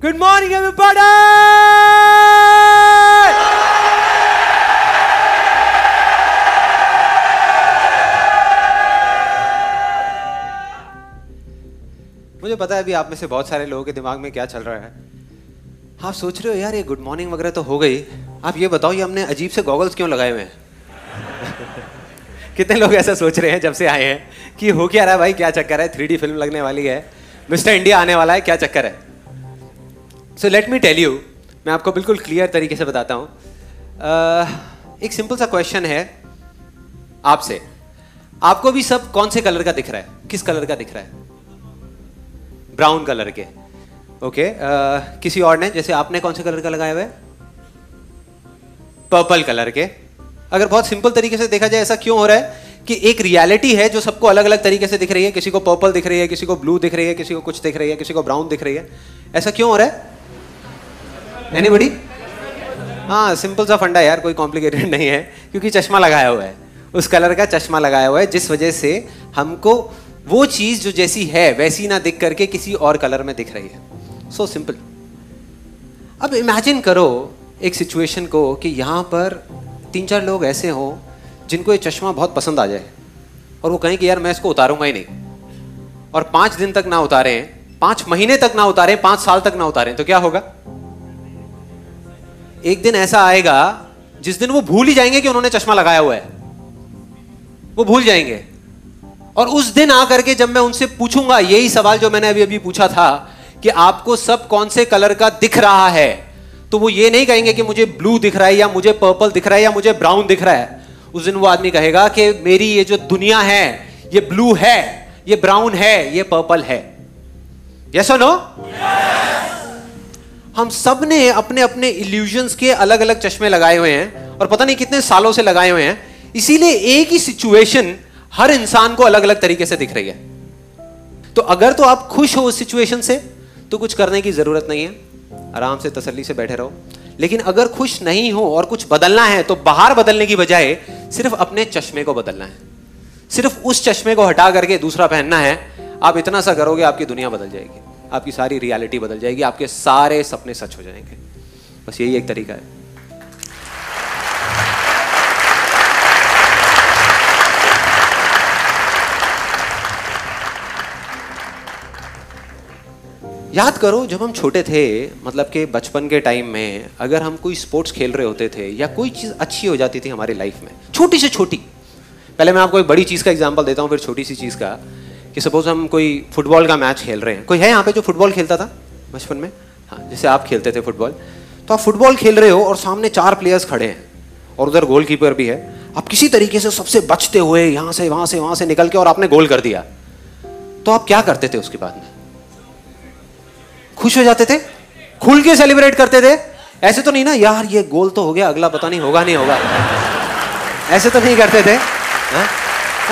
Good morning, everybody! मुझे पता है अभी आप में से बहुत सारे लोगों के दिमाग में क्या चल रहा है। आप सोच रहे हो यार ये गुड मॉर्निंग वगैरह तो हो गई, आप ये बताओ ये हमने अजीब से गॉगल्स क्यों लगाए हुए हैं? कितने लोग ऐसा सोच रहे हैं जब से आए हैं कि हो क्या रहा है भाई, क्या चक्कर है? 3D फिल्म लगने वाली है, मिस्टर इंडिया आने वाला है, क्या चक्कर है? So let me tell you, मैं आपको बिल्कुल क्लियर तरीके से बताता हूँ। एक सिंपल सा क्वेश्चन है आपसे, आपको भी सब कौन से कलर का दिख रहा है? किस कलर का दिख रहा है? ब्राउन कलर के। ओके, किसी और ने, जैसे आपने कौन से कलर का लगाया हुआ है? पर्पल कलर के। अगर बहुत सिंपल तरीके से देखा जाए ऐसा क्यों हो रहा है कि एक रियलिटी है जो सबको अलग अलग तरीके से दिख रही है। किसी को पर्पल दिख रही है, किसी को ब्लू दिख रही है, किसी को कुछ दिख रही है, किसी को ब्राउन दिख रही है। ऐसा क्यों हो रहा है? एनीबडी? हाँ, सिंपल सा फंडा यार, कोई कॉम्प्लिकेटेड नहीं है, क्योंकि चश्मा लगाया हुआ है, उस कलर का चश्मा लगाया हुआ है, जिस वजह से हमको वो चीज़ जो जैसी है वैसी ना दिख करके किसी और कलर में दिख रही है। So simple. अब इमेजिन करो एक सिचुएशन को कि यहाँ पर 3-4 लोग ऐसे हों जिनको ये चश्मा बहुत पसंद आ जाए और वो कहें कि यार मैं इसको उतारूंगा ही नहीं, और 5 दिन तक ना उतारें, 5 महीने तक ना उतारें, 5 साल तक ना उतारें, तो क्या होगा? एक दिन ऐसा आएगा जिस दिन वो भूल ही जाएंगे कि उन्होंने चश्मा लगाया हुआ है, वो भूल जाएंगे। और उस दिन आकर के जब मैं उनसे पूछूंगा यही सवाल जो मैंने अभी पूछा था कि आपको सब कौन से कलर का दिख रहा है, तो वो ये नहीं कहेंगे कि मुझे ब्लू दिख रहा है या मुझे पर्पल दिख रहा है या मुझे ब्राउन दिख रहा है। उस दिन वो आदमी कहेगा कि मेरी ये जो दुनिया है ये ब्लू है, ये ब्राउन है, ये पर्पल है। यस और नो? हम सब ने अपने अपने इल्यूजन्स के अलग अलग चश्मे लगाए हुए हैं और पता नहीं कितने सालों से लगाए हुए हैं, इसीलिए एक ही सिचुएशन हर इंसान को अलग अलग तरीके से दिख रही है। तो अगर तो आप खुश हो उस सिचुएशन से तो कुछ करने की जरूरत नहीं है, आराम से तसल्ली से बैठे रहो। लेकिन अगर खुश नहीं हो और कुछ बदलना है तो बाहर बदलने की बजाय सिर्फ अपने चश्मे को बदलना है, सिर्फ उस चश्मे को हटा करके दूसरा पहनना है। आप इतना सा करोगे आपकी दुनिया बदल जाएगी, आपकी सारी रियलिटी बदल जाएगी, आपके सारे सपने सच हो जाएंगे। बस यही एक तरीका है। याद करो जब हम छोटे थे, मतलब कि बचपन के टाइम में, अगर हम कोई स्पोर्ट्स खेल रहे होते थे या कोई चीज अच्छी हो जाती थी हमारी लाइफ में, छोटी से छोटी, पहले मैं आपको एक बड़ी चीज का एग्जांपल देता हूं फिर छोटी सी चीज का, कि सपोज हम कोई फुटबॉल का मैच खेल रहे हैं। कोई है यहाँ पे जो फुटबॉल खेलता था बचपन में? हाँ, जैसे आप खेलते थे फुटबॉल, तो आप फुटबॉल खेल रहे हो और सामने 4 प्लेयर्स खड़े हैं और उधर गोलकीपर भी है। आप किसी तरीके से सबसे बचते हुए यहाँ से वहाँ से वहाँ से निकल के और आपने गोल कर दिया, तो आप क्या करते थे उसके बाद में? खुश हो जाते थे, खुल के सेलिब्रेट करते थे? ऐसे तो नहीं ना यार ये गोल तो हो गया, अगला पता नहीं होगा नहीं होगा, ऐसे तो नहीं करते थे।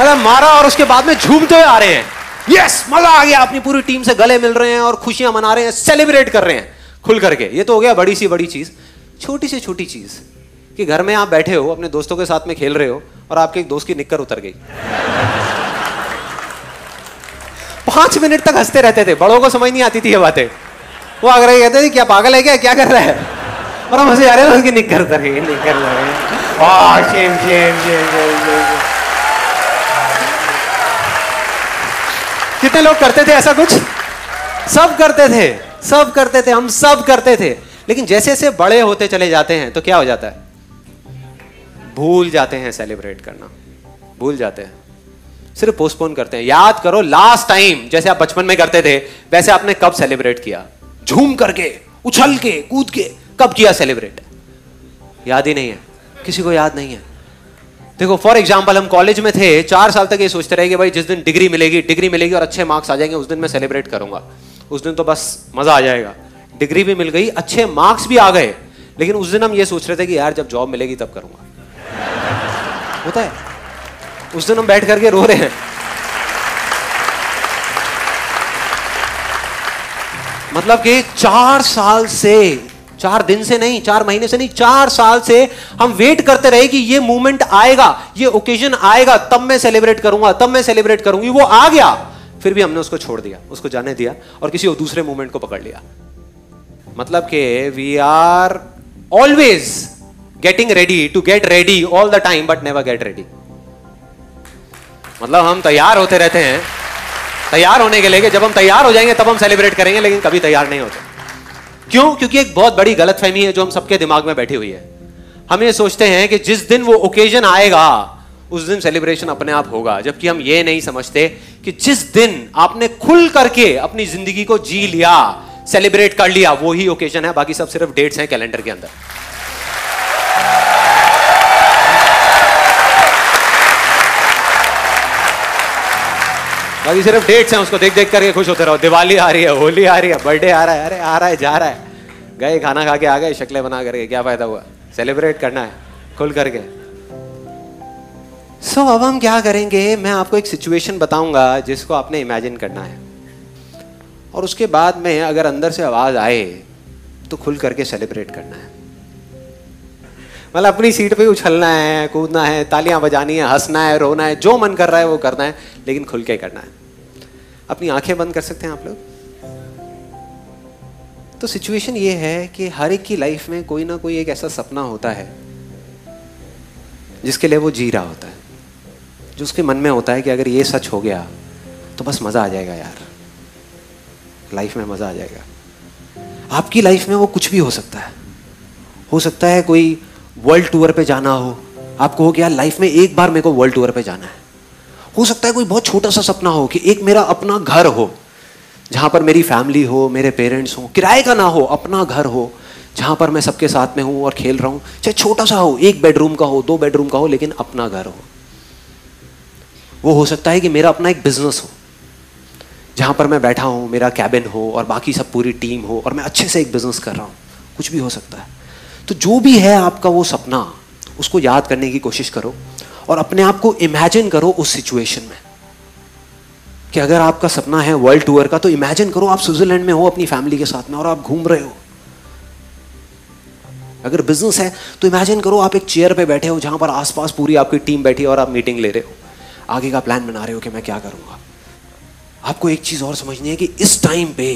अरे मारा और उसके बाद में झूमते हुए आ रहे हैं, यस मजा आ गया, अपनी पूरी टीम से गले मिल रहे हैं और खुशियां मना रहे हैं, सेलिब्रेट कर रहे हैं खुल करके। ये तो हो गया बड़ी सी बड़ी चीज। छोटी से छोटी चीज कि घर में आप बैठे हो अपने दोस्तों के साथ में खेल रहे हो और आपके एक दोस्त की निक्कर उतर गई, 5 मिनट तक हंसते रहते थे, बड़ों को समझ नहीं आती थी ये बातें, वो आगे रहे कहते थे क्या पागल है क्या कर रहा है, और हम हंसे जा रहे हैं उसकी निक्कर उतर गई, निक्कर लगे। कितने लोग करते थे ऐसा कुछ? सब करते थे, सब करते थे, हम सब करते थे। लेकिन जैसे जैसे बड़े होते चले जाते हैं तो क्या हो जाता है? भूल जाते हैं सेलिब्रेट करना, भूल जाते हैं, सिर्फ पोस्टपोन करते हैं। याद करो लास्ट टाइम जैसे आप बचपन में करते थे वैसे आपने कब सेलिब्रेट किया? झूम करके, उछल के, कूद के कब किया सेलिब्रेट? याद ही नहीं है, किसी को याद नहीं है। देखो फॉर एग्जाम्पल, हम कॉलेज में थे, 4 साल तक ये सोचते रहे कि भाई जिस दिन डिग्री मिलेगी, डिग्री मिलेगी और अच्छे मार्क्स आ जाएंगे, उस दिन मैं सेलिब्रेट करूंगा, उस दिन तो बस मजा आ जाएगा। डिग्री भी मिल गई, अच्छे मार्क्स भी आ गए, लेकिन उस दिन हम ये सोच रहे थे कि यार जब जॉब मिलेगी तब करूंगा। होता है, उस दिन हम बैठ करके रो रहे हैं। मतलब कि 4 साल से, 4 दिन से नहीं, 4 महीने से नहीं, 4 साल से हम वेट करते रहे कि ये मूवमेंट आएगा, ये ओकेजन आएगा, तब मैं सेलिब्रेट करूंगा, तब मैं सेलिब्रेट करूंगी। वो आ गया, फिर भी हमने उसको छोड़ दिया, उसको जाने दिया और किसी और दूसरे मूवमेंट को पकड़ लिया। मतलब के we are always getting ready to get ready all the time but never get ready. मतलब हम तैयार होते रहते हैं तैयार होने के लिए, जब हम तैयार हो जाएंगे तब हम सेलिब्रेट करेंगे, लेकिन कभी तैयार नहीं होते. क्यों? क्योंकि एक बहुत बड़ी गलतफहमी है जो हम सबके दिमाग में बैठी हुई है. हम ये सोचते हैं कि जिस दिन वो ओकेजन आएगा उस दिन सेलिब्रेशन अपने आप होगा, जबकि हम ये नहीं समझते कि जिस दिन आपने खुल करके अपनी जिंदगी को जी लिया, सेलिब्रेट कर लिया, वो ही ओकेजन है. बाकी सब सिर्फ डेट्स हैं कैलेंडर के अंदर. बाकी सिर्फ डेट्स हैं, उसको देख देख करके खुश होते रहो. दिवाली आ रही है, होली आ रही है, बर्थडे आ रहा है, अरे आ रहा है, जा रहा है, गए खाना खा के आ गए, शक्लें बना करके क्या फायदा हुआ. सेलिब्रेट करना है खुल करके. सो अब हम क्या करेंगे, मैं आपको एक सिचुएशन बताऊंगा जिसको आपने इमेजिन करना है, और उसके बाद में अगर अंदर से आवाज आए तो खुल करके सेलिब्रेट करना है. मतलब अपनी सीट पे उछलना है, कूदना है, तालियां बजानी है, हंसना है, रोना है, जो मन कर रहा है वो करना है, लेकिन खुल के करना है. अपनी आंखें बंद कर सकते हैं आप लोग. तो सिचुएशन ये है कि हर एक की लाइफ में कोई ना कोई एक ऐसा सपना होता है जिसके लिए वो जी रहा होता है, जो उसके मन में होता है कि अगर ये सच हो गया तो बस मजा आ जाएगा यार, लाइफ में मजा आ जाएगा. आपकी लाइफ में वो कुछ भी हो सकता है. हो सकता है कोई वर्ल्ड टूर पे जाना हो, आपको हो गया लाइफ में एक बार मेरे को वर्ल्ड टूर पे जाना है. हो सकता है कोई बहुत छोटा सा सपना हो कि एक मेरा अपना घर हो जहाँ पर मेरी फैमिली हो, मेरे पेरेंट्स हो, किराए का ना हो, अपना घर हो जहाँ पर मैं सबके साथ में हूँ और खेल रहा हूँ. चाहे छोटा सा हो, एक बेडरूम का हो, दो बेडरूम का हो, लेकिन अपना घर हो. वो हो सकता है कि मेरा अपना एक बिजनेस हो जहाँ पर मैं बैठा हूँ, मेरा कैबिन हो और बाकी सब पूरी टीम हो और मैं अच्छे से एक बिजनेस कर रहा हूँ. कुछ भी हो सकता है. तो जो भी है आपका वो सपना, उसको याद करने की कोशिश करो और अपने आप को इमेजिन करो उस सिचुएशन में कि अगर आपका सपना है वर्ल्ड टूर का, तो इमेजिन करो आप स्विट्जरलैंड में हो अपनी फैमिली के साथ में और आप घूम रहे हो. अगर बिजनेस है तो इमेजिन करो आप एक चेयर पे बैठे हो जहां पर आसपास पूरी आपकी टीम बैठी है और आप मीटिंग ले रहे हो, आगे का प्लान बना रहे हो कि मैं क्या करूंगा. आपको एक चीज और समझनी है कि इस टाइम पे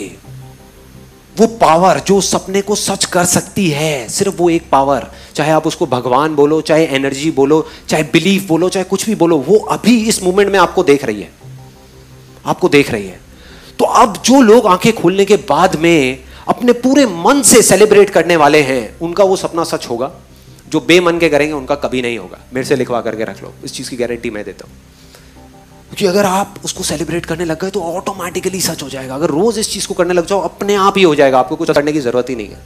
वो पावर जो सपने को सच कर सकती है, सिर्फ वो एक पावर, चाहे आप उसको भगवान बोलो, चाहे एनर्जी बोलो, चाहे बिलीफ बोलो, चाहे कुछ भी बोलो, वो अभी इस मोमेंट में आपको देख रही है, आपको देख रही है. तो अब जो लोग आंखें खोलने के बाद में अपने पूरे मन से सेलिब्रेट करने वाले हैं, उनका वो सपना सच होगा. जो बेमन के करेंगे उनका कभी नहीं होगा. मेरे से लिखवा करके रख लो, इस चीज़ की गारंटी मैं देता हूँ. क्योंकि अगर आप उसको सेलिब्रेट करने लग गए तो ऑटोमेटिकली सच हो जाएगा. अगर रोज इस चीज़ को करने लग जाओ अपने आप ही हो जाएगा, आपको कुछ करने की जरूरत ही नहीं है.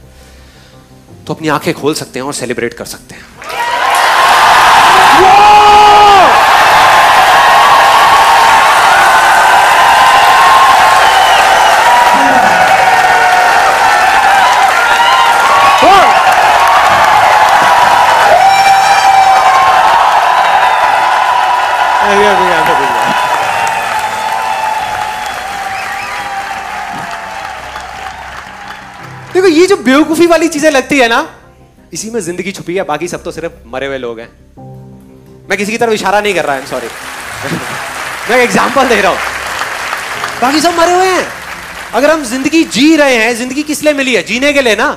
तो अपनी आंखें खोल सकते हैं और सेलिब्रेट कर सकते हैं. देखो ये जो बेवकूफी वाली चीजें लगती है ना, इसी में जिंदगी छुपी है. बाकी सब तो सिर्फ मरे हुए लोग हैं. मैं किसी की तरफ इशारा नहीं कर रहा, आई एम सॉरी, मैं एग्जांपल दे रहा हूं. बाकी सब मरे हुए हैं. अगर हम जिंदगी जी रहे हैं, जिंदगी किस लिए मिली है? जीने के लिए ना.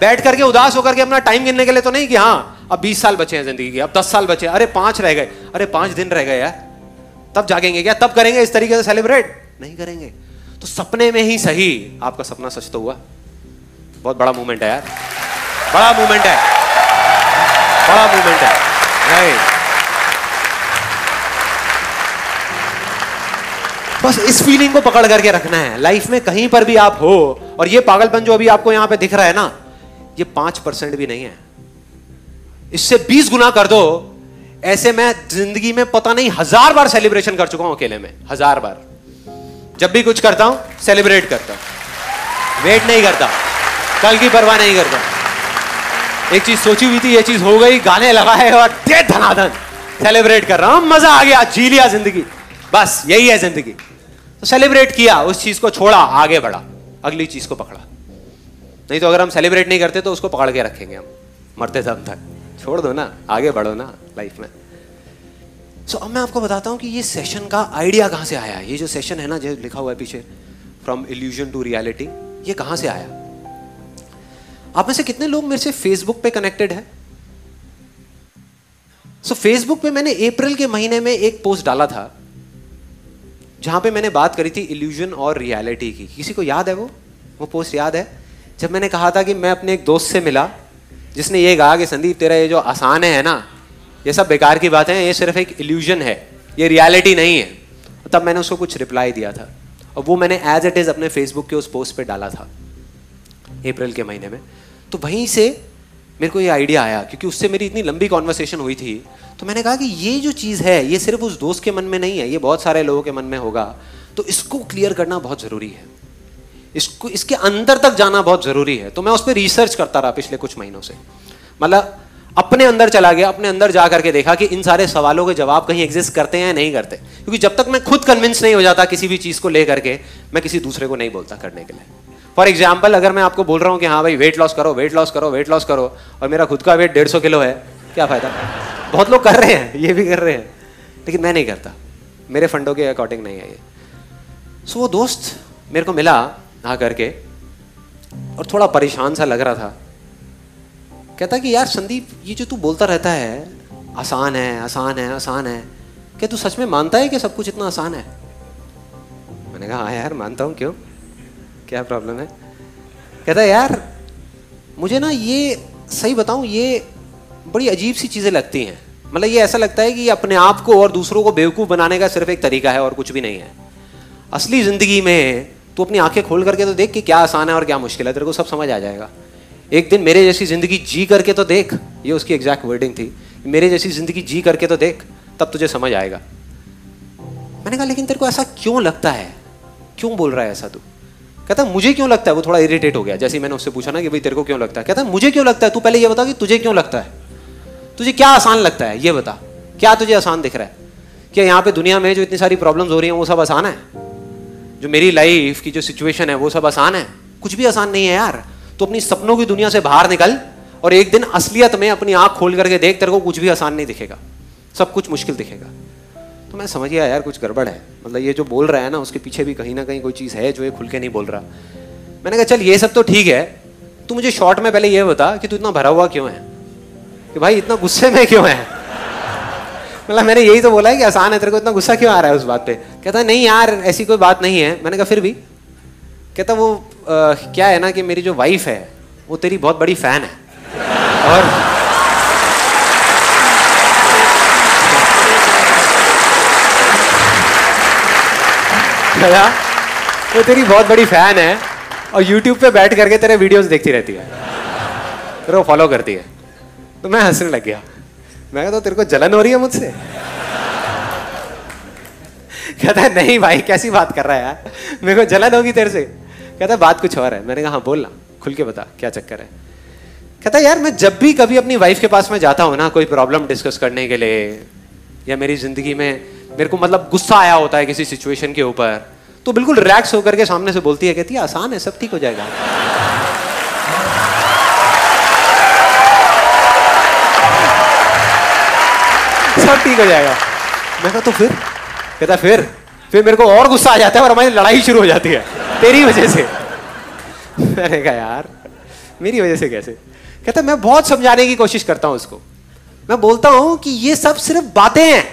बैठ करके उदास होकर के अपना टाइम गिनने के लिए तो नहीं कि हाँ अब 20 साल बचे हैं जिंदगी के, अब 10 साल बचे, अरे 5 रह गए, अरे 5 दिन रह गए यार, तब जागेंगे क्या, तब करेंगे? इस तरीके से सेलिब्रेट नहीं करेंगे. तो सपने में ही सही आपका सपना सच तो हुआ. बहुत बड़ा मूवमेंट है यार, बड़ा मूवमेंट है, बड़ा मूवमेंट है. बस इस फीलिंग को पकड़ करके रखना है. लाइफ में कहीं पर भी आप हो, और ये पागलपन जो अभी आपको यहां पे दिख रहा है ना, ये 5% भी नहीं है. इससे 20 गुना कर दो. ऐसे मैं जिंदगी में पता नहीं 1000 बार सेलिब्रेशन कर चुका हूं अकेले में. 1000 बार जब भी कुछ करता हूं सेलिब्रेट करता हूं, वेट नहीं करता, कल की परवाह नहीं करता. एक चीज सोची हुई थी, ये चीज हो गई, गाने लगाए और ये धनाधन सेलिब्रेट कर रहा हूं, मजा आ गया, जी लिया जिंदगी. बस यही है जिंदगी. तो सेलिब्रेट किया, उस चीज को छोड़ा, आगे बढ़ा, अगली चीज को पकड़ा. नहीं तो अगर हम सेलिब्रेट नहीं करते तो उसको पकड़ के रखेंगे हम मरते दम तक. छोड़ दो ना, आगे बढ़ो ना लाइफ में. सो अब मैं आपको बताता हूँ कि ये सेशन का आइडिया कहाँ से आया. ये जो सेशन है ना, जो लिखा हुआ है पीछे, फ्रॉम इल्यूजन टू रियलिटी, ये कहाँ से आया? आप में से कितने लोग मेरे से फेसबुक पे कनेक्टेड हैं? सो फेसबुक पे मैंने अप्रैल के महीने में एक पोस्ट डाला था जहां पे मैंने बात करी थी इल्यूजन और रियलिटी की। किसी को याद है वो पोस्ट याद है? जब मैंने कहा था कि मैं अपने एक दोस्त से मिला जिसने ये कहा कि संदीप तेरा ये जो आसान है ना, ये सब बेकार की बातें हैं, ये सिर्फ एक इल्यूजन है, ये रियलिटी नहीं है। तब मैंने उसको कुछ रिप्लाई दिया था और वो मैंने एज इट इज़ अपने फेसबुक के उस पोस्ट पे डाला था अप्रैल के महीने में। तो वहीं से मेरे को ये आइडिया आया क्योंकि उससे मेरी इतनी लंबी कॉन्वर्सेशन हुई थी। तो मैंने कहा कि ये जो चीज़ है ये सिर्फ उस दोस्त के मन में नहीं है, ये बहुत सारे लोगों के मन में होगा, तो इसको क्लियर करना बहुत ज़रूरी है, इसको इसके अंदर तक जाना बहुत ज़रूरी है। तो मैं उस पर रिसर्च करता रहा पिछले कुछ महीनों से, मतलब अपने अंदर चला गया, अपने अंदर जा करके देखा कि इन सारे सवालों के जवाब कहीं एग्जिस्ट करते हैं या नहीं करते, क्योंकि जब तक मैं खुद कन्विंस नहीं हो जाता किसी भी चीज़ को लेकर के मैं किसी दूसरे को नहीं बोलता करने के लिए। फॉर एग्जाम्पल, अगर मैं आपको बोल रहा हूँ कि हाँ भाई वेट लॉस करो और मेरा खुद का वेट 150 किलो है, क्या फ़ायदा? बहुत लोग कर रहे हैं, ये भी कर रहे हैं, लेकिन मैं नहीं करता, मेरे फंडों के अकॉर्डिंग नहीं है ये। सो वो दोस्त मेरे को मिला आ करके और थोड़ा परेशान सा लग रहा था। कहता कि यार संदीप, ये जो तू बोलता रहता है आसान है, क्या तू सच में मानता है कि सब कुछ इतना आसान है? मैंने कहा हाँ यार मानता हूँ, क्यों, क्या प्रॉब्लम है? कहता यार मुझे ना, ये सही बताऊँ, ये बड़ी अजीब सी चीज़ें लगती हैं, मतलब ये ऐसा लगता है कि अपने आप को और दूसरों को बेवकूफ़ बनाने का सिर्फ एक तरीका है और कुछ भी नहीं है। असली ज़िंदगी में तू अपनी आँखें खोल करके तो देख कि क्या आसान है और क्या मुश्किल है, तेरे को सब समझ आ जाएगा। एक दिन मेरे जैसी ज़िंदगी जी करके तो देख, ये उसकी एग्जैक्ट वर्डिंग थी, मेरे जैसी ज़िंदगी जी करके तो देख, तब तुझे समझ आएगा। मैंने कहा लेकिन तेरे को ऐसा क्यों लगता है, क्यों बोल रहा है ऐसा तू? कहता मुझे क्यों लगता है, वो थोड़ा इरिटेट हो गया जैसे ही मैंने उससे पूछा ना कि भाई तेरे को क्यों लगता है। कहता मुझे क्यों लगता है, तू पहले ये बता कि तुझे क्यों लगता है, तुझे क्या आसान लगता है, ये बता क्या तुझे आसान दिख रहा है? क्या यहाँ पे दुनिया में जो इतनी सारी प्रॉब्लम्स हो रही हैं वो सब आसान है? जो मेरी लाइफ की जो सिचुएशन है वो सब आसान है? कुछ भी आसान नहीं है यार। तो अपनी सपनों की दुनिया से बाहर निकल और एक दिन असलियत में अपनी आँख खोल करके देख, तेरे को कुछ भी आसान नहीं दिखेगा, सब कुछ मुश्किल दिखेगा। तो मैं समझ गया यार कुछ गड़बड़ है, मतलब ये जो बोल रहा है ना उसके पीछे भी कहीं ना कहीं कोई चीज़ है जो ये खुल के नहीं बोल रहा। मैंने कहा चल ये सब तो ठीक है, तू मुझे शॉर्ट में पहले ये बता कि तू इतना भरा हुआ क्यों है, कि भाई इतना गुस्से में क्यों है? मतलब मैंने यही तो बोला है कि आसान है, तेरे को इतना गुस्सा क्यों आ रहा है उस बात पर? कहता नहीं यार ऐसी कोई बात नहीं है। मैंने कहा फिर भी? कहता वो क्या है ना कि मेरी जो वाइफ है वो तेरी बहुत बड़ी फैन है और वो तेरी बहुत बड़ी फैन है और YouTube पे बैठ करके तेरे वीडियोस देखती रहती है, तेरे को फॉलो करती है। तो मैं हंसने लग गया। मैं कहता तो तेरे को जलन हो रही है मुझसे? कहता है नहीं भाई कैसी बात कर रहा है यार, मेरे को जलन होगी तेरे से। कहता है बात कुछ और है। मैंने कहा हाँ बोलना, खुल के बता क्या चक्कर है। कहता है यार मैं जब भी कभी अपनी वाइफ के पास में जाता हूँ ना कोई प्रॉब्लम डिस्कस करने के लिए या मेरी ज़िंदगी में मेरे को मतलब गुस्सा आया होता है किसी सिचुएशन के ऊपर, तो बिल्कुल रिलैक्स होकर के सामने से बोलती है, कहती है आसान है सब ठीक हो जाएगा। सब ठीक हो जाएगा। मैं कहा तो फिर? कहता फिर मेरे को और गुस्सा आ जाता है और हमारी लड़ाई शुरू हो जाती है तेरी वजह से। मैंने कहा यार मेरी वजह से कैसे? कहता मैं बहुत समझाने की कोशिश करता हूँ उसको, मैं बोलता हूँ कि ये सब सिर्फ बातें हैं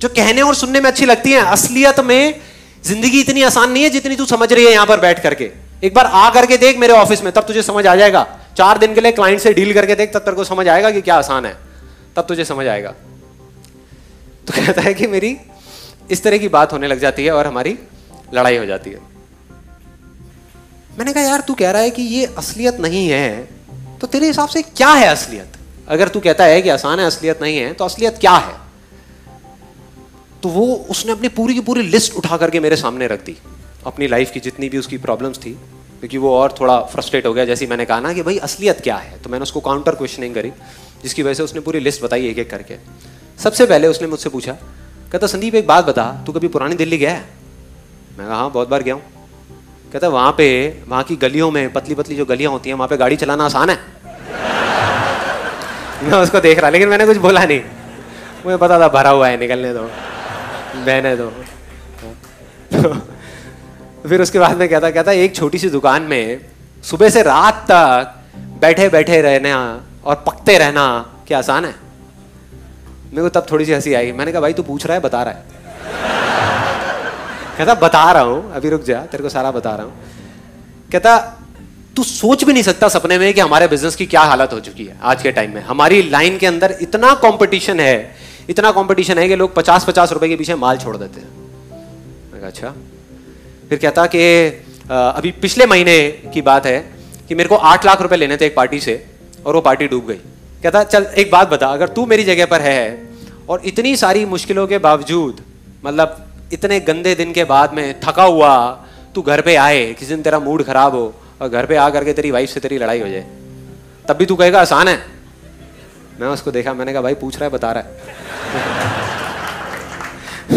जो कहने और सुनने में अच्छी लगती हैं, असलियत में जिंदगी इतनी आसान नहीं है जितनी तू समझ रही है यहाँ पर बैठ करके। एक बार आ करके देख मेरे ऑफिस में तब तुझे समझ आ जाएगा, 4 दिन के लिए क्लाइंट से डील करके देख तब तेरे को समझ आएगा कि क्या आसान है, तब तुझे समझ आएगा। तो कहता है कि मेरी इस तरह की बात होने लग जाती है और हमारी लड़ाई हो जाती है। मैंने कहा यार तू कह रहा है कि ये असलियत नहीं है, तो तेरे हिसाब से क्या है असलियत? अगर तू कहता है कि आसान है असलियत नहीं है, तो असलियत क्या है? तो वो उसने अपनी पूरी की पूरी लिस्ट उठा करके मेरे सामने रख दी, अपनी लाइफ की जितनी भी उसकी प्रॉब्लम्स थी, क्योंकि वो और थोड़ा फ्रस्ट्रेट हो गया जैसे मैंने कहा ना कि भाई असलियत क्या है। तो मैंने उसको काउंटर क्वेश्चनिंग करी जिसकी वजह से उसने पूरी लिस्ट बताई एक एक करके। सबसे पहले उसने मुझसे पूछा, कहता संदीप एक बात बता, तू कभी पुरानी दिल्ली गया है? मैं कहा हाँ बहुत बार गया हूँ। कहता वहाँ पे, वहाँ की गलियों में पतली पतली जो गलियाँ होती हैं वहाँ पे गाड़ी चलाना आसान है? मैं उसको देख रहा लेकिन मैंने कुछ बोला नहीं, मुझे पता था भरा हुआ है, निकलने दो, बहने दो। तो फिर उसके बाद में कहता एक छोटी सी दुकान में सुबह से रात तक बैठे बैठे रहना और पकते रहना क्या आसान है? मेरे को तब थोड़ी सी हंसी आई, मैंने कहा भाई तू पूछ रहा है बता रहा है। कहता बता रहा हूँ, अभी रुक जा, तेरे को सारा बता रहा हूँ। कहता तू सोच भी नहीं सकता सपने में कि हमारे बिजनेस की क्या हालत हो चुकी है आज के टाइम में। हमारी लाइन के अंदर इतना कंपटीशन है, इतना कंपटीशन है कि लोग 50-50 रुपए के पीछे माल छोड़ देते हैं। मैं कहा अच्छा। फिर कहता कि अभी पिछले महीने की बात है कि मेरे को 8 लाख रुपए लेने थे एक पार्टी से और वो पार्टी डूब गई। कहता चल एक बात बता, अगर तू मेरी जगह पर है और इतनी सारी मुश्किलों के बावजूद, मतलब इतने गंदे दिन के बाद में थका हुआ तू घर पे आए, किसी दिन तेरा मूड खराब हो और घर पे आ करके तेरी वाइफ से तेरी लड़ाई हो जाए, तब भी तू कहेगा आसान है? मैं उसको देखा, मैंने कहा भाई पूछ रहा है बता रहा है।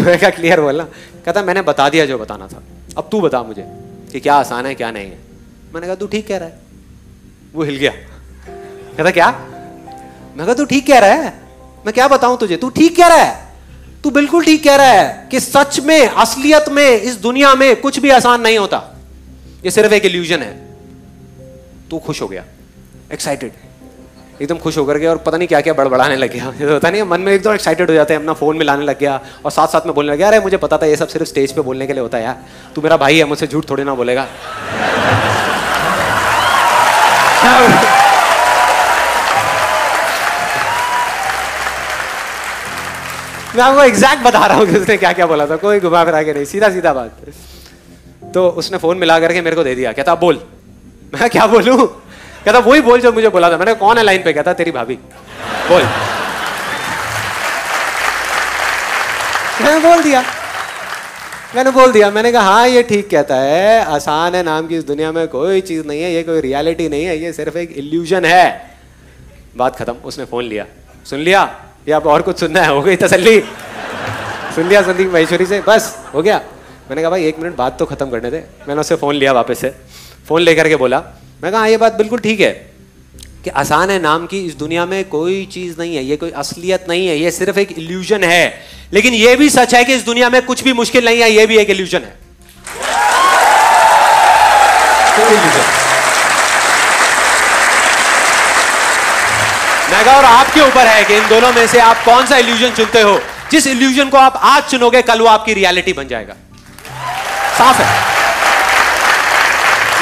मैं कहा क्लियर बोलना। कहता मैंने बता दिया जो बताना था, अब तू बता मुझे कि क्या आसान है क्या नहीं है। मैंने कहा तू ठीक कह रहा है। वो हिल गया। कहता क्या? मैं कहा तू ठीक कह रहा है, मैं क्या बताऊं तुझे, तू ठीक कह रहा है, तू बिल्कुल ठीक कह रहा है कि सच में असलियत में इस दुनिया में कुछ भी आसान नहीं होता, ये सिर्फ एक इल्यूजन है। तू खुश हो गया, एक्साइटेड एकदम, खुश होकर गया और पता नहीं क्या क्या बड़बड़ाने लग गया, पता नहीं मन में एकदम एक्साइटेड हो जाते हैं, अपना फोन मिलाने लग गया और साथ साथ में बोलने लग गया अरे मुझे पता था ये सब सिर्फ स्टेज पे बोलने के लिए होता है यार, तू मेरा भाई है, मुझसे झूठ थोड़ी ना बोलेगा। मैं आपको एग्जैक्ट बता रहा हूँ कि उसने क्या क्या बोला था, कोई घुमा फिरा के नहीं, सीधा सीधा बात। तो उसने फोन मिला करके मेरे को दे दिया, कहता बोल। मैं क्या बोलूं? कहता वही बोल जो मुझे बोला था। मैंने कौन है लाइन पे? कहता तेरी भाभी, बोल। मैंने बोल दिया, मैंने बोल दिया। मैंने कहा हाँ ये ठीक कहता है, आसान है नाम की इस दुनिया में कोई चीज नहीं है, ये कोई रियलिटी नहीं है, ये सिर्फ एक इल्यूजन है। बात खत्म। उसने फोन लिया, सुन लिया या अब और कुछ सुनना है? हो गई तसल्ली, सुन लिया संदीप महेश्वरी से, बस हो गया। मैंने कहा भाई 1 मिनट बात तो खत्म करने दे। मैंने उससे फ़ोन लिया वापस से, फ़ोन लेकर के बोला, मैं कहा हाँ ये बात बिल्कुल ठीक है कि आसान है नाम की इस दुनिया में कोई चीज़ नहीं है, ये कोई असलियत नहीं है, ये सिर्फ एक इल्यूजन है, लेकिन ये भी सच है कि इस दुनिया में कुछ भी मुश्किल नहीं है, ये भी एक इल्यूजन है। मैं कहा और आपके ऊपर है कि इन दोनों में से आप कौन सा इल्यूजन चुनते हो। जिस इल्यूजन को आप आज चुनोगे कल वो आपकी रियलिटी बन जाएगा। साफ है,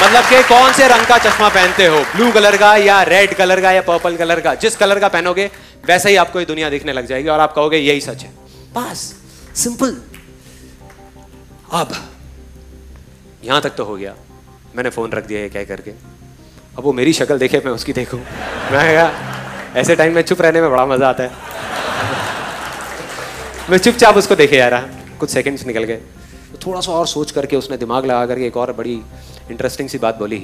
मतलब कि कौन से रंग का चश्मा पहनते हो, ब्लू कलर का या रेड कलर का या पर्पल कलर का, जिस कलर का पहनोगे वैसा ही आपको ये दुनिया दिखने लग जाएगी और आप कहोगे यही सच है। बस सिंपल। अब यहां तक तो हो गया। मैंने फोन रख दिया ये कह करके। अब वो मेरी शक्ल देखे, मैं उसकी देखूं। मैं कहा ऐसे टाइम में चुप रहने में बड़ा मजा आता है। मैं चुपचाप उसको देखे जा रहा। कुछ सेकेंड्स निकल गए। थोड़ा सा और सोच करके उसने दिमाग लगा करके एक और बड़ी इंटरेस्टिंग सी बात बोली।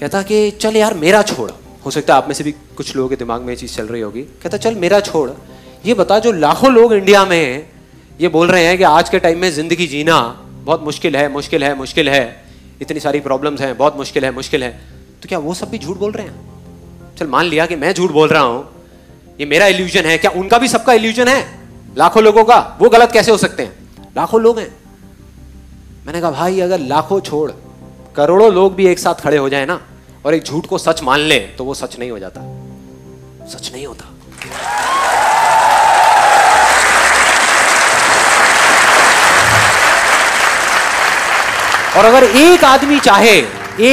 कहता कि चल यार मेरा छोड़, हो सकता है आप में से भी कुछ लोगों के दिमाग में ये चीज़ चल रही होगी। कहता चल मेरा छोड़, ये बता जो लाखों लोग इंडिया में ये बोल रहे हैं कि आज के टाइम में ज़िंदगी जीना बहुत मुश्किल है, मुश्किल है, मुश्किल है, इतनी सारी प्रॉब्लम्स हैं, बहुत मुश्किल है, मुश्किल है, तो क्या वो सब भी झूठ बोल रहे हैं? चल मान लिया कि मैं झूठ बोल रहा हूँ, ये मेरा इल्यूजन है, क्या उनका भी सबका इल्यूजन है? लाखों लोगों का, वो गलत कैसे हो सकते हैं? लाखों लोग हैं। मैंने कहा भाई अगर लाखों छोड़ करोड़ों लोग भी एक साथ खड़े हो जाए ना और एक झूठ को सच मान ले तो वो सच नहीं हो जाता, सच नहीं होता। और अगर एक आदमी चाहे,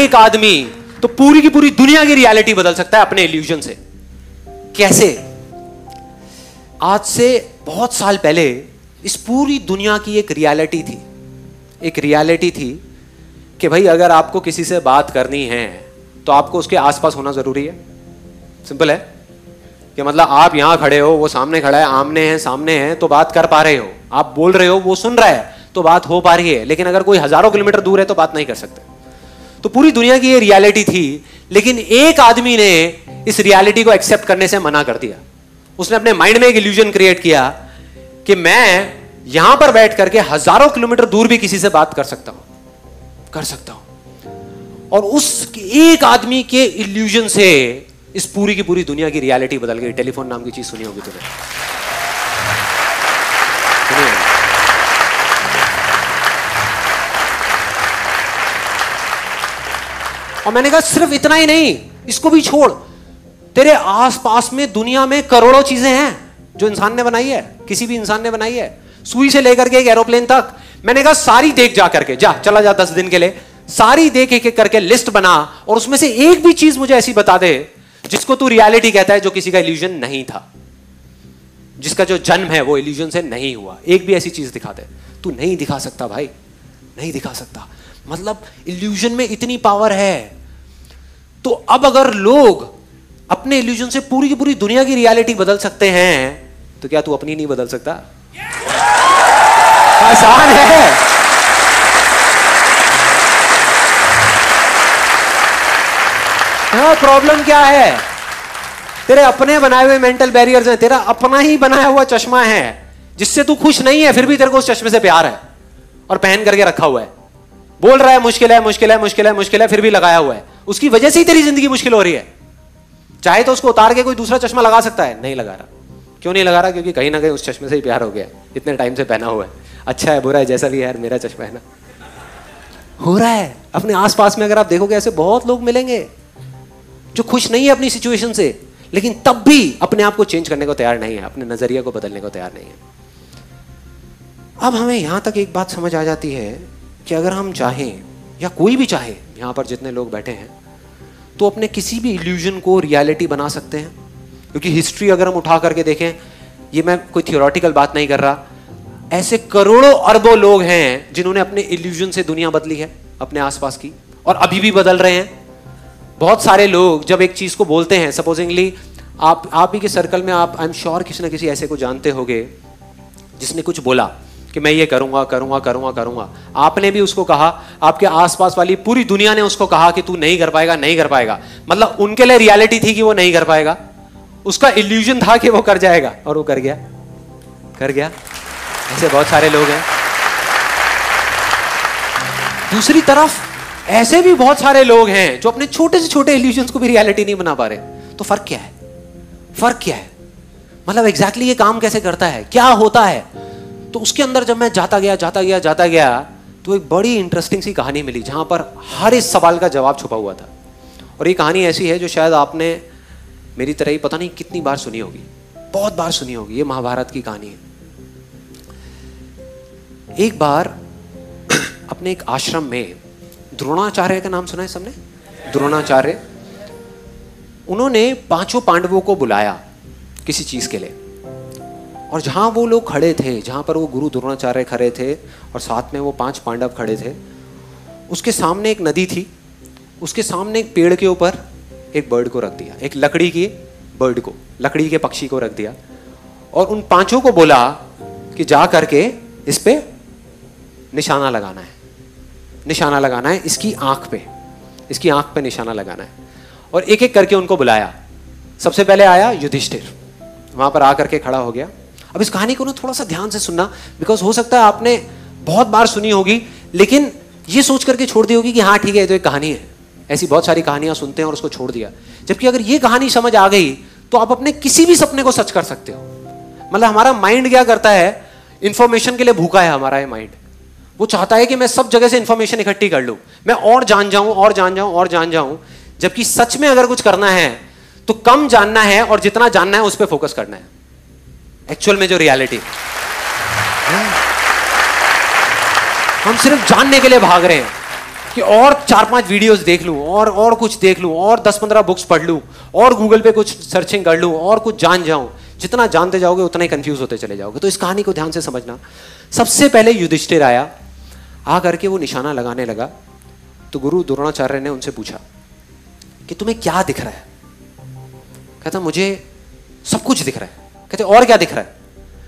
एक आदमी तो पूरी की पूरी दुनिया की रियलिटी बदल सकता है अपने इल्यूजन से। कैसे? आज से बहुत साल पहले इस पूरी दुनिया की एक रियलिटी थी, एक रियलिटी थी कि भाई अगर आपको किसी से बात करनी है तो आपको उसके आसपास होना ज़रूरी है। सिंपल है कि मतलब आप यहाँ खड़े हो, वो सामने खड़ा है, आमने हैं, सामने हैं, तो बात कर पा रहे हो, आप बोल रहे हो, वो सुन रहा है तो बात हो पा रही है। लेकिन अगर कोई हज़ारों किलोमीटर दूर है तो बात नहीं कर सकते। तो पूरी दुनिया की ये रियलिटी थी, लेकिन एक आदमी ने इस रियलिटी को एक्सेप्ट करने से मना कर दिया। उसने अपने माइंड में एक इल्यूजन क्रिएट किया कि मैं यहां पर बैठ करके हजारों किलोमीटर दूर भी किसी से बात कर सकता हूं, कर सकता हूं। और उस एक आदमी के इल्यूजन से इस पूरी की पूरी दुनिया की रियलिटी बदल गई। टेलीफोन नाम की चीज सुनी होगी तुमने। और मैंने कहा सिर्फ इतना ही नहीं, इसको भी छोड़, तेरे आसपास में दुनिया में करोड़ों चीजें हैं जो इंसान ने बनाई है, किसी भी इंसान ने बनाई है, सुई से लेकर के एक एरोप्लेन तक। मैंने कहा सारी देख जा करके, जा चला जा 10 दिन के लिए, सारी देख एक करके लिस्ट बना और उसमें से एक भी चीज मुझे ऐसी बता दे जिसको तू रियलिटी कहता है, जो किसी का इल्यूजन नहीं था, जिसका जो जन्म है वो इल्यूजन से नहीं हुआ। एक भी ऐसी चीज दिखा दे। तू नहीं दिखा सकता भाई, नहीं दिखा सकता। मतलब इल्यूजन में इतनी पावर है। तो अब अगर लोग अपने इल्यूजन से पूरी की पूरी दुनिया की रियलिटी बदल सकते हैं, तो क्या तू अपनी नहीं बदल सकता? आसान है। हाँ, प्रॉब्लम क्या है? तेरे अपने बनाए हुए मेंटल बैरियर्स हैं, तेरा अपना ही बनाया हुआ चश्मा है जिससे तू खुश नहीं है, फिर भी तेरे को उस चश्मे से प्यार है और पहन करके रखा हुआ है। बोल रहा है मुश्किल है, मुश्किल है, मुश्किल है, मुश्किल है, फिर भी लगाया हुआ है। उसकी वजह से ही तेरी जिंदगी मुश्किल हो रही है। चाहे तो उसको उतार के कोई दूसरा चश्मा लगा सकता है, नहीं लगा रहा। क्यों नहीं लगा रहा? क्योंकि कहीं ना कहीं उस चश्मे से ही प्यार हो गया, इतने टाइम से पहना हुआ है। अच्छा है बुरा है जैसा भी है, यार मेरा चश्मा है ना। हो रहा है अपने आसपास में। अगर आप देखोगे ऐसे बहुत लोग मिलेंगे जो खुश नहीं है अपनी सिचुएशन से, लेकिन तब भी अपने आप को चेंज करने को तैयार नहीं है, अपने नजरिए को बदलने को तैयार नहीं है। अब हमें यहाँ तक एक बात समझ आ जाती है कि अगर हम चाहें, या कोई भी चाहे, यहाँ पर जितने लोग बैठे हैं, तो अपने किसी भी इल्यूजन को रियलिटी बना सकते हैं। क्योंकि हिस्ट्री अगर हम उठा करके देखें, ये मैं कोई थियोरटिकल बात नहीं कर रहा, ऐसे करोड़ों अरबों लोग हैं जिन्होंने अपने इल्यूजन से दुनिया बदली है अपने आसपास की, और अभी भी बदल रहे हैं। बहुत सारे लोग जब एक चीज़ को बोलते हैं, सपोजिंगली आप ही के सर्कल में आप, आई एम श्योर किसी ना किसी ऐसे को जानते होंगे जिसने कुछ बोला कि मैं ये करूंगा करूंगा करूंगा करूंगा, आपने भी उसको कहा, आपके आसपास वाली पूरी दुनिया ने उसको कहा कि तू नहीं कर पाएगा, नहीं कर पाएगा। मतलब उनके लिए रियलिटी थी कि वो नहीं कर पाएगा, उसका इल्यूजन था कि वो कर जाएगा, और वो कर गया, कर गया। ऐसे बहुत सारे लोग हैं। दूसरी तरफ ऐसे भी बहुत सारे लोग हैं जो अपने छोटे से छोटे इल्यूजन को भी रियलिटी नहीं बना पा रहे। तो फर्क क्या है? फर्क क्या है? मतलब एग्जैक्टली ये काम कैसे करता है, क्या होता है? तो उसके अंदर जब मैं जाता गया तो एक बड़ी इंटरेस्टिंग सी कहानी मिली जहाँ पर हर इस सवाल का जवाब छुपा हुआ था। और ये कहानी ऐसी है जो शायद आपने मेरी तरह ही पता नहीं कितनी बार सुनी होगी, बहुत बार सुनी होगी। ये महाभारत की कहानी है। एक बार अपने एक आश्रम में द्रोणाचार्य का नाम सुना है सबने? द्रोणाचार्य, उन्होंने 5 पांडवों को बुलाया किसी चीज़ के लिए। और जहाँ वो लोग खड़े थे, जहाँ पर वो गुरु द्रोणाचार्य खड़े थे और साथ में वो 5 पांडव खड़े थे, उसके सामने एक नदी थी। उसके सामने एक पेड़ के ऊपर एक बर्ड को रख दिया, एक लकड़ी की बर्ड को, लकड़ी के पक्षी को रख दिया। और उन 5 को बोला कि जा करके इस पे निशाना लगाना है, निशाना लगाना है इसकी आँख पे, इसकी आँख पे निशाना लगाना है। और एक एक करके उनको बुलाया। सबसे पहले आया युधिष्ठिर, वहाँ पर आकर के खड़ा हो गया। अब इस कहानी को ना थोड़ा सा ध्यान से सुनना, बिकॉज हो सकता है आपने बहुत बार सुनी होगी लेकिन ये सोच करके छोड़ दी होगी कि हाँ ठीक है, ये तो एक कहानी है। ऐसी बहुत सारी कहानियाँ सुनते हैं और उसको छोड़ दिया। जबकि अगर ये कहानी समझ आ गई तो आप अपने किसी भी सपने को सच कर सकते हो। मतलब हमारा माइंड क्या करता है, इन्फॉर्मेशन के लिए भूखा है हमारा ये माइंड। वो चाहता है कि मैं सब जगह से इन्फॉर्मेशन इकट्ठी कर लूँ, मैं और जान जाऊँ, और जान जाऊँ, और जान जाऊँ। जबकि सच में अगर कुछ करना है तो कम जानना है और जितना जानना है उस पर फोकस करना है, एक्चुअल में जो रियलिटी। हम सिर्फ जानने के लिए भाग रहे हैं कि और 4-5 वीडियोस देख लूं, और कुछ देख लूं, और 10-15 बुक्स पढ़ लूं, और गूगल पे कुछ सर्चिंग कर लूं, और कुछ जान जाऊं। जितना जानते जाओगे उतना ही कंफ्यूज होते चले जाओगे। तो इस कहानी को ध्यान से समझना। सबसे पहले युधिष्ठिर आया, आ करके वो निशाना लगाने लगा। तो गुरु द्रोणाचार्य ने उनसे पूछा कि तुम्हें क्या दिख रहा है? कहता मुझे सब कुछ दिख रहा है। कहते और क्या दिख रहा है?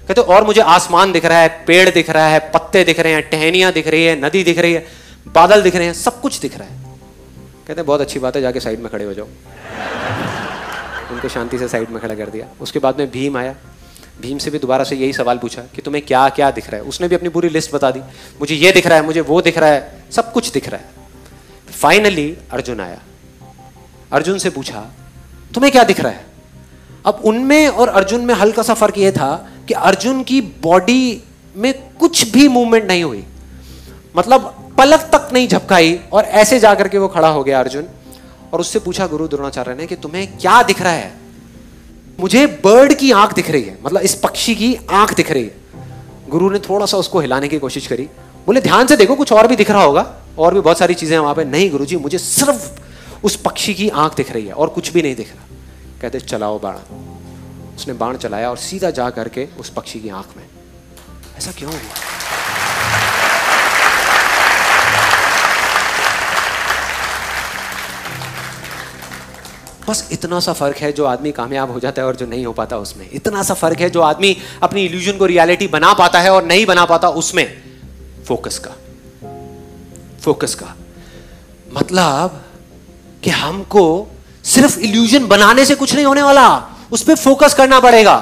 कहते और मुझे आसमान दिख रहा है, पेड़ दिख रहा है, पत्ते दिख रहे हैं, टहनियां दिख रही है, नदी दिख रही है, बादल दिख रहे हैं, सब कुछ दिख रहा है। कहते बहुत अच्छी बात है, जाके साइड में खड़े हो जाओ। उनको शांति से साइड में खड़ा कर दिया। उसके बाद में भीम आया। भीम से भी दोबारा से यही सवाल पूछा कि तुम्हें क्या क्या दिख रहा है। उसने भी अपनी पूरी लिस्ट बता दी, मुझे ये दिख रहा है, मुझे वो दिख रहा है, सब कुछ दिख रहा है। फाइनली अर्जुन आया। अर्जुन से पूछा तुम्हें क्या दिख रहा है। अब उनमें और अर्जुन में हल्का सा फर्क यह था कि अर्जुन की बॉडी में कुछ भी मूवमेंट नहीं हुई, मतलब पलक तक नहीं झपकाई, और ऐसे जाकर के वो खड़ा हो गया अर्जुन। और उससे पूछा गुरु द्रोणाचार्य ने कि तुम्हें क्या दिख रहा है। मुझे बर्ड की आंख दिख रही है, मतलब इस पक्षी की आंख दिख रही है। गुरु ने थोड़ा सा उसको हिलाने की कोशिश करी, बोले ध्यान से देखो कुछ और भी दिख रहा होगा, और भी बहुत सारी चीजें वहां पे। नहीं गुरुजी, मुझे सिर्फ उस पक्षी की आंख दिख रही है और कुछ भी नहीं दिख रहा। कहते चलाओ बाण। उसने बाण चलाया और सीधा जा करके उस पक्षी की आंख में। ऐसा क्यों हुआ? बस इतना सा फर्क है जो आदमी कामयाब हो जाता है और जो नहीं हो पाता उसमें। इतना सा फर्क है जो आदमी अपनी इल्यूजन को रियलिटी बना पाता है और नहीं बना पाता उसमें। फोकस का मतलब कि हमको सिर्फ इल्यूजन बनाने से कुछ नहीं होने वाला, उस पर फोकस करना पड़ेगा।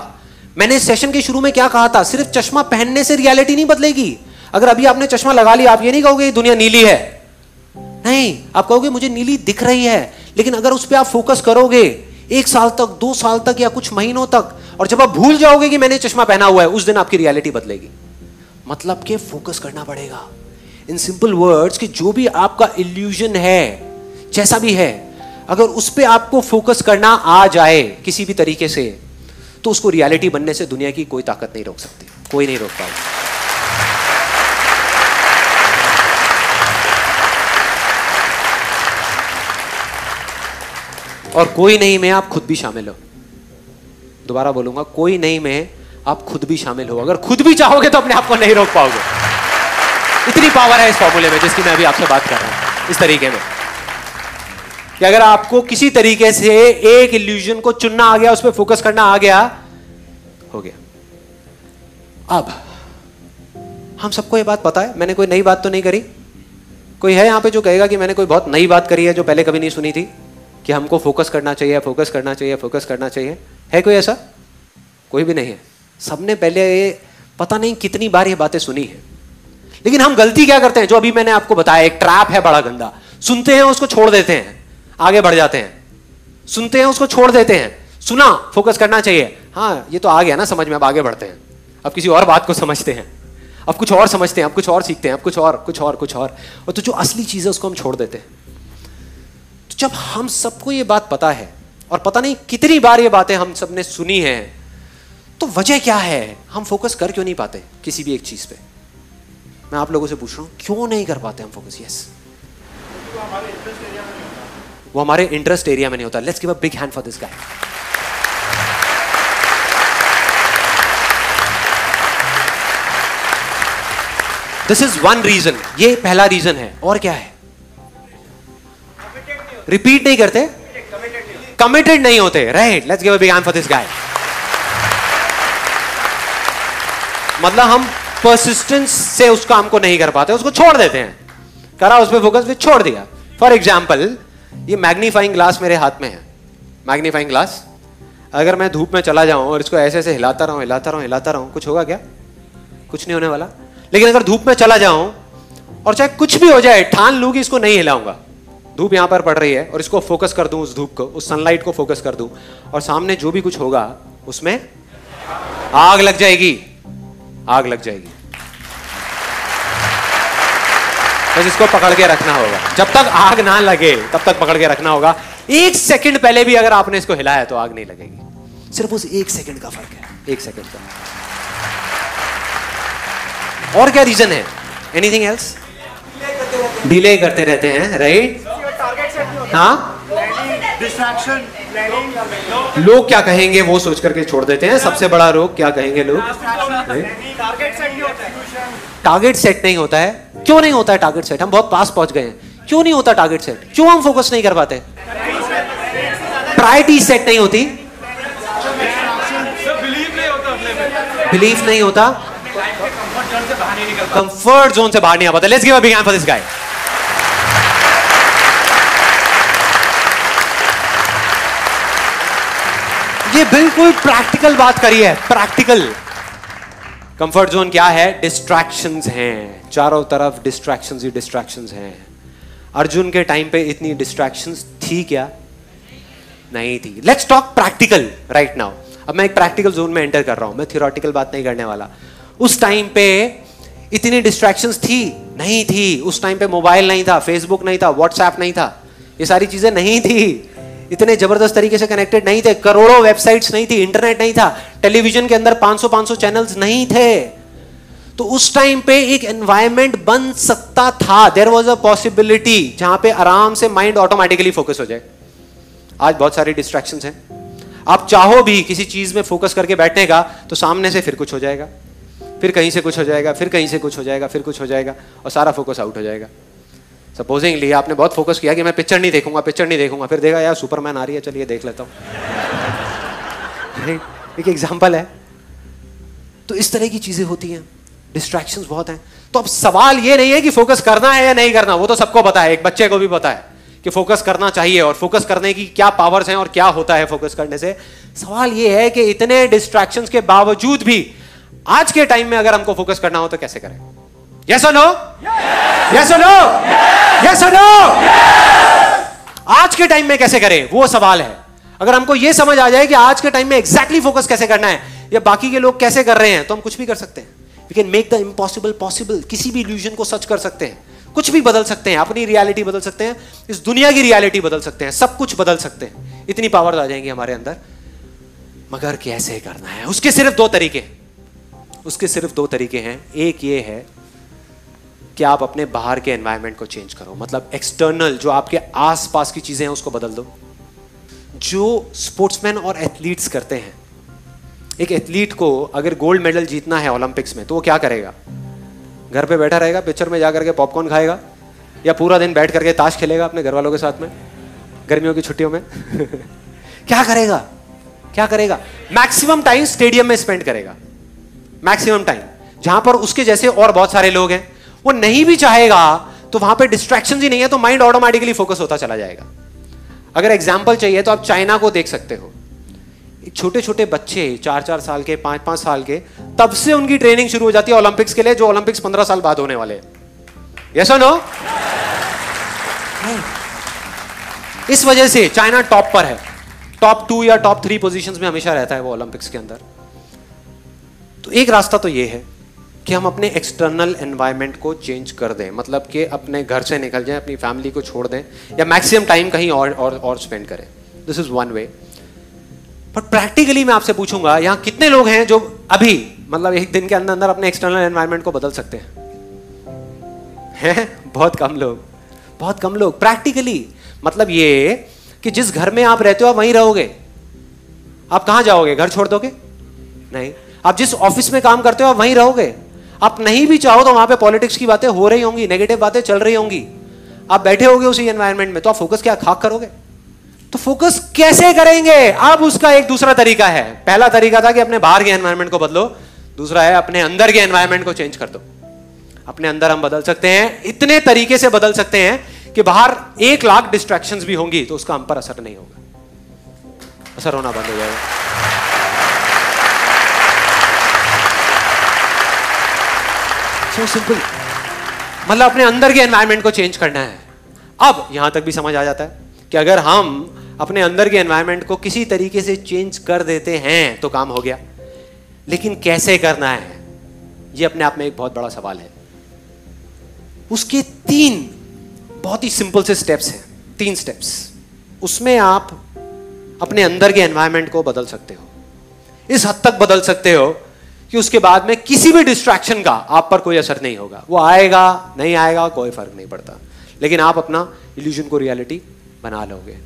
मैंने सेशन के शुरू में क्या कहा था, सिर्फ चश्मा पहनने से रियलिटी नहीं बदलेगी। अगर अभी आपने चश्मा लगा लिया, आप ये नहीं कहोगे दुनिया नीली है, नहीं, आप कहोगे मुझे नीली दिख रही है। लेकिन अगर उस पर आप फोकस करोगे 1 साल तक, 2 साल तक या कुछ महीनों तक, और जब आप भूल जाओगे कि मैंने चश्मा पहना हुआ है, उस दिन आपकी रियलिटी बदलेगी। मतलब कि फोकस करना पड़ेगा। इन सिंपल वर्ड्स कि जो भी आपका इल्यूजन है, जैसा भी है, अगर उस पर आपको फोकस करना आ जाए किसी भी तरीके से, तो उसको रियलिटी बनने से दुनिया की कोई ताकत नहीं रोक सकती, कोई नहीं रोक पाएगा। और कोई नहीं में आप खुद भी शामिल हो। दोबारा बोलूंगा, कोई नहीं में आप खुद भी शामिल हो। अगर खुद भी चाहोगे तो अपने आप को नहीं रोक पाओगे। इतनी पावर है इस फॉर्मूले में जिसकी मैं अभी आपसे बात कर रहा हूं, इस तरीके में कि अगर आपको किसी तरीके से एक इल्यूजन को चुनना आ गया, उस पर फोकस करना आ गया, हो गया। अब हम सबको ये बात पता है, मैंने कोई नई बात तो नहीं करी। कोई है यहां पे जो कहेगा कि मैंने कोई बहुत नई बात करी है जो पहले कभी नहीं सुनी थी, कि हमको फोकस करना चाहिए, फोकस करना चाहिए, फोकस करना चाहिए? है कोई ऐसा? कोई भी नहीं है। सबने पहले पता नहीं कितनी बार ये बातें सुनी है। लेकिन हम गलती क्या करते हैं, जो अभी मैंने आपको बताया, एक ट्रैप है बड़ा गंदा। सुनते हैं, उसको छोड़ देते हैं, आगे बढ़ जाते हैं। सुनते हैं, उसको छोड़ देते हैं। सुना, फोकस करना चाहिए, हाँ ये तो आ गया ना समझ में, अब आगे बढ़ते हैं, अब किसी और बात को समझते हैं, अब कुछ और समझते हैं, अब कुछ और सीखते हैं, अब कुछ और, तो जो असली चीज है उसको हम छोड़ देते हैं। तो जब हम सबको ये बात पता है, और पता नहीं कितनी बार ये बातें हम सबने सुनी है, तो वजह क्या है, हम फोकस कर क्यों नहीं पाते किसी भी एक चीज पे? मैं आप लोगों से पूछ रहा हूं, क्यों नहीं कर पाते हम फोकस? यस, वो हमारे इंटरेस्ट एरिया में नहीं होता। Let's give a big hand for this guy. This is one reason, ये पहला रीजन है। और क्या है? रिपीट नहीं करते, कमिटेड नहीं होते, right? Let's give a big hand for this guy. मतलब हम परसिस्टेंस से उसका हमको नहीं कर पाते, उसको छोड़ देते हैं। करा उस पर फोकस, फिर छोड़ दिया। फॉर एग्जाम्पल, ये मैग्नीफाइंग ग्लास मेरे हाथ में है। मैग्नीफाइंग ग्लास, अगर मैं धूप में चला जाऊं और इसको ऐसे ऐसे हिलाता रहूं, कुछ होगा क्या? कुछ नहीं होने वाला। लेकिन अगर धूप में चला जाऊं और चाहे कुछ भी हो जाए, ठान लूं कि इसको नहीं हिलाऊंगा, धूप यहां पर पड़ रही है, और इसको फोकस कर दूं, उस धूप को, उस सनलाइट को फोकस कर दूं, और सामने जो भी कुछ होगा उसमें आग लग जाएगी। बस इसको पकड़ के रखना होगा, जब तक आग ना लगे तब तक पकड़ के रखना होगा। 1 सेकंड पहले भी अगर आपने इसको हिलाया तो आग नहीं लगेगी। सिर्फ उस 1 सेकंड का फर्क है, 1 सेकंड का। और क्या रीजन है? Anything else? डिले करते रहते हैं, राइट? हाँ, लोग क्या कहेंगे वो सोच करके छोड़ देते हैं। सबसे बड़ा रोग क्या कहेंगे लोग? टारगेट सेट नहीं होता है। क्यों नहीं होता है टारगेट सेट? हम बहुत पास पहुंच गए हैं, क्यों नहीं होता टारगेट सेट? क्यों हम फोकस नहीं कर पाते? प्रायोरिटी सेट नहीं होती, बिलीफ नहीं होता, कंफर्ट जोन से बाहर नहीं आ पाता। Let's give a big hand for this guy. ये बिल्कुल प्रैक्टिकल बात करी है, प्रैक्टिकल। कंफर्ट जोन क्या है? डिस्ट्रैक्शंस हैं, चारों तरफ डिस्ट्रैक्शंस ही डिस्ट्रैक्शंस हैं। अर्जुन के टाइम पे इतनी डिस्ट्रैक्शंस थी क्या? नहीं थी। Let's talk practical right now. अब मैं एक प्रैक्टिकल जोन में एंटर कर रहा हूं, मैं थियोरेटिकल बात नहीं करने वाला। उस टाइम पे इतनी डिस्ट्रैक्शंस थी? नहीं थी। उस टाइम पे मोबाइल नहीं था, फेसबुक नहीं था, व्हाट्सएप नहीं था, ये सारी चीजें नहीं थी, इतने जबरदस्त तरीके से कनेक्टेड नहीं थे, करोड़ों वेबसाइट्स नहीं थी, इंटरनेट नहीं था, टेलीविजन के अंदर 500-500 चैनल्स नहीं थे। तो उस टाइम पे एक एनवायरमेंट बन सकता था, देयर वाज अ पॉसिबिलिटी जहां पे आराम से माइंड ऑटोमेटिकली फोकस हो जाए। आज बहुत सारी डिस्ट्रैक्शंस हैं, आप चाहो भी किसी चीज में फोकस करके बैठने का तो सामने से फिर कुछ हो जाएगा, फिर कहीं से कुछ हो जाएगा, फिर कहीं से कुछ हो जाएगा, फिर कुछ हो जाएगा और सारा फोकस आउट हो जाएगा। सपोजिंगली आपने बहुत फोकस किया कि मैं पिक्चर नहीं देखूंगा, पिक्चर नहीं देखूंगा, फिर देखा यार सुपरमैन आ रही है, चलिए देख लेता हूँ। एक एग्जाम्पल है। तो इस तरह की चीजें होती हैं, डिस्ट्रैक्शंस बहुत हैं। तो अब सवाल ये नहीं है कि फोकस करना है या नहीं करना, वो तो सबको पता है, एक बच्चे को भी पता है कि फोकस करना चाहिए और फोकस करने की क्या पावर्स हैं और क्या होता है फोकस करने से। सवाल ये है कि इतने डिस्ट्रैक्शंस के बावजूद भी आज के टाइम में अगर हमको फोकस करना हो तो कैसे करें? यस और नो? यस और नो? यस और नो? आज के टाइम में कैसे करें, वो सवाल है। अगर हमको ये समझ आ जाए कि आज के टाइम में एग्जैक्टली फोकस कैसे करना है या बाकी के लोग कैसे कर रहे हैं, तो हम कुछ भी कर सकते हैं। We can make the impossible possible. किसी भी illusion को सच कर सकते हैं, कुछ भी बदल सकते हैं, अपनी रियलिटी बदल सकते हैं, इस दुनिया की रियलिटी बदल सकते हैं, सब कुछ बदल सकते हैं। इतनी पावर्स आ जाएंगी हमारे अंदर। मगर कैसे करना है, उसके सिर्फ दो तरीके, उसके सिर्फ दो तरीके हैं। एक ये है कि आप अपने बाहर के एनवायरनमेंट को चेंज करो, मतलब एक्सटर्नल जो आपके आसपास की चीजें हैं उसको बदल दो। जो स्पोर्ट्समैन और एथलीट्स करते हैं, एक एथलीट को अगर गोल्ड मेडल जीतना है ओलंपिक्स में तो वो क्या करेगा? घर पे बैठा रहेगा, पिक्चर में जा करके पॉपकॉर्न खाएगा, या पूरा दिन बैठ करके ताश खेलेगा अपने घर वालों के साथ में गर्मियों की छुट्टियों में? क्या करेगा, क्या करेगा? मैक्सिमम टाइम स्टेडियम में स्पेंड करेगा, मैक्सिमम टाइम, जहां पर उसके जैसे और बहुत सारे लोग हैं। वो नहीं भी चाहेगा तो वहां पर डिस्ट्रैक्शन ही नहीं है, तो माइंड ऑटोमेटिकली फोकस होता चला जाएगा। अगर एग्जाम्पल चाहिए तो आप चाइना को देख सकते हो। छोटे छोटे बच्चे 4-4 साल के, 5-5 साल के, तब से उनकी ट्रेनिंग शुरू हो जाती है ओलंपिक्स के लिए, जो ओलंपिक्स 15 साल बाद होने वाले हैं। यस और नो? इस वजह से चाइना टॉप पर है, टॉप 2 या टॉप 3 पोजीशंस में हमेशा रहता है वो ओलंपिक्स के अंदर। तो एक रास्ता तो ये है कि हम अपने एक्सटर्नल एनवायरनमेंट को चेंज कर दें, मतलब कि अपने घर से निकल जाएं, अपनी फैमिली को छोड़ दें, या मैक्सिमम टाइम कहीं और स्पेंड करें। This is one way. पर प्रैक्टिकली मैं आपसे पूछूंगा, यहाँ कितने लोग हैं जो अभी मतलब एक दिन के अंदर अंदर अपने एक्सटर्नल एनवायरनमेंट को बदल सकते हैं? बहुत कम लोग, बहुत कम लोग। प्रैक्टिकली मतलब ये कि जिस घर में आप रहते हो आप वहीं रहोगे। आप कहाँ जाओगे, घर छोड़ दोगे? नहीं। आप जिस ऑफिस में काम करते हो आप वहीं रहोगे। आप नहीं भी चाहो तो वहां पर पॉलिटिक्स की बातें हो रही होंगी, नेगेटिव बातें चल रही होंगी, आप बैठे होगे उसी एनवायरनमेंट में, तो आप फोकस क्या खाक करोगे? तो फोकस कैसे करेंगे? अब उसका एक दूसरा तरीका है। पहला तरीका था कि अपने बाहर के एनवायरनमेंट को बदलो, दूसरा है अपने अंदर के एनवायरनमेंट को चेंज कर दो। अपने अंदर हम बदल सकते हैं, इतने तरीके से बदल सकते हैं कि बाहर 1 लाख डिस्ट्रैक्शंस भी होंगी तो उसका हम पर असर नहीं होगा, असर होना बंद हो जाएगा। सो सिंपल, मतलब अपने अंदर के एनवायरनमेंट को चेंज करना है। अब यहां तक भी समझ आ जाता है कि अगर हम अपने अंदर के एनवायरनमेंट को किसी तरीके से चेंज कर देते हैं तो काम हो गया। लेकिन कैसे करना है, ये अपने आप में एक बहुत बड़ा सवाल है। उसके 3 बहुत ही सिंपल से स्टेप्स हैं, 3 स्टेप्स। उसमें आप अपने अंदर के एनवायरनमेंट को बदल सकते हो, इस हद तक बदल सकते हो कि उसके बाद में किसी भी डिस्ट्रैक्शन का आप पर कोई असर नहीं होगा। वो आएगा नहीं आएगा कोई फर्क नहीं पड़ता, लेकिन आप अपना इल्यूजन को रियलिटी बना लोगे।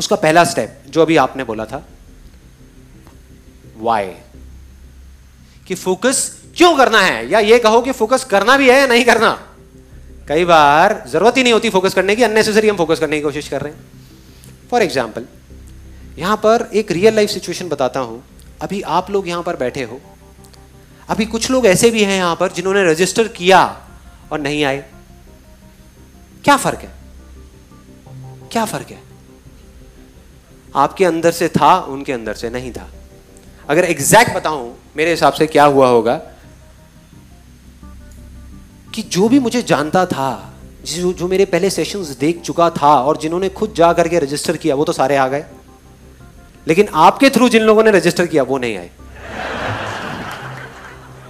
उसका पहला स्टेप जो अभी आपने बोला था, वाई, कि फोकस क्यों करना है, या ये कहो कि फोकस करना भी है या नहीं करना। कई बार जरूरत ही नहीं होती फोकस करने की, अननेसेसरी हम फोकस करने की कोशिश कर रहे हैं। फॉर एग्जाम्पल, यहां पर एक रियल लाइफ सिचुएशन बताता हूं। अभी आप लोग यहां पर बैठे हो, अभी कुछ लोग ऐसे भी हैं यहां पर जिन्होंने रजिस्टर किया और नहीं आए। क्या फर्क है, क्या फर्क है? आपके अंदर से था, उनके अंदर से नहीं था। अगर एग्जैक्ट बताऊं मेरे हिसाब से क्या हुआ होगा कि जो भी मुझे जानता था, जो मेरे पहले सेशंस देख चुका था और जिन्होंने खुद जा करके रजिस्टर किया वो तो सारे आ गए, लेकिन आपके थ्रू जिन लोगों ने रजिस्टर किया वो नहीं आए।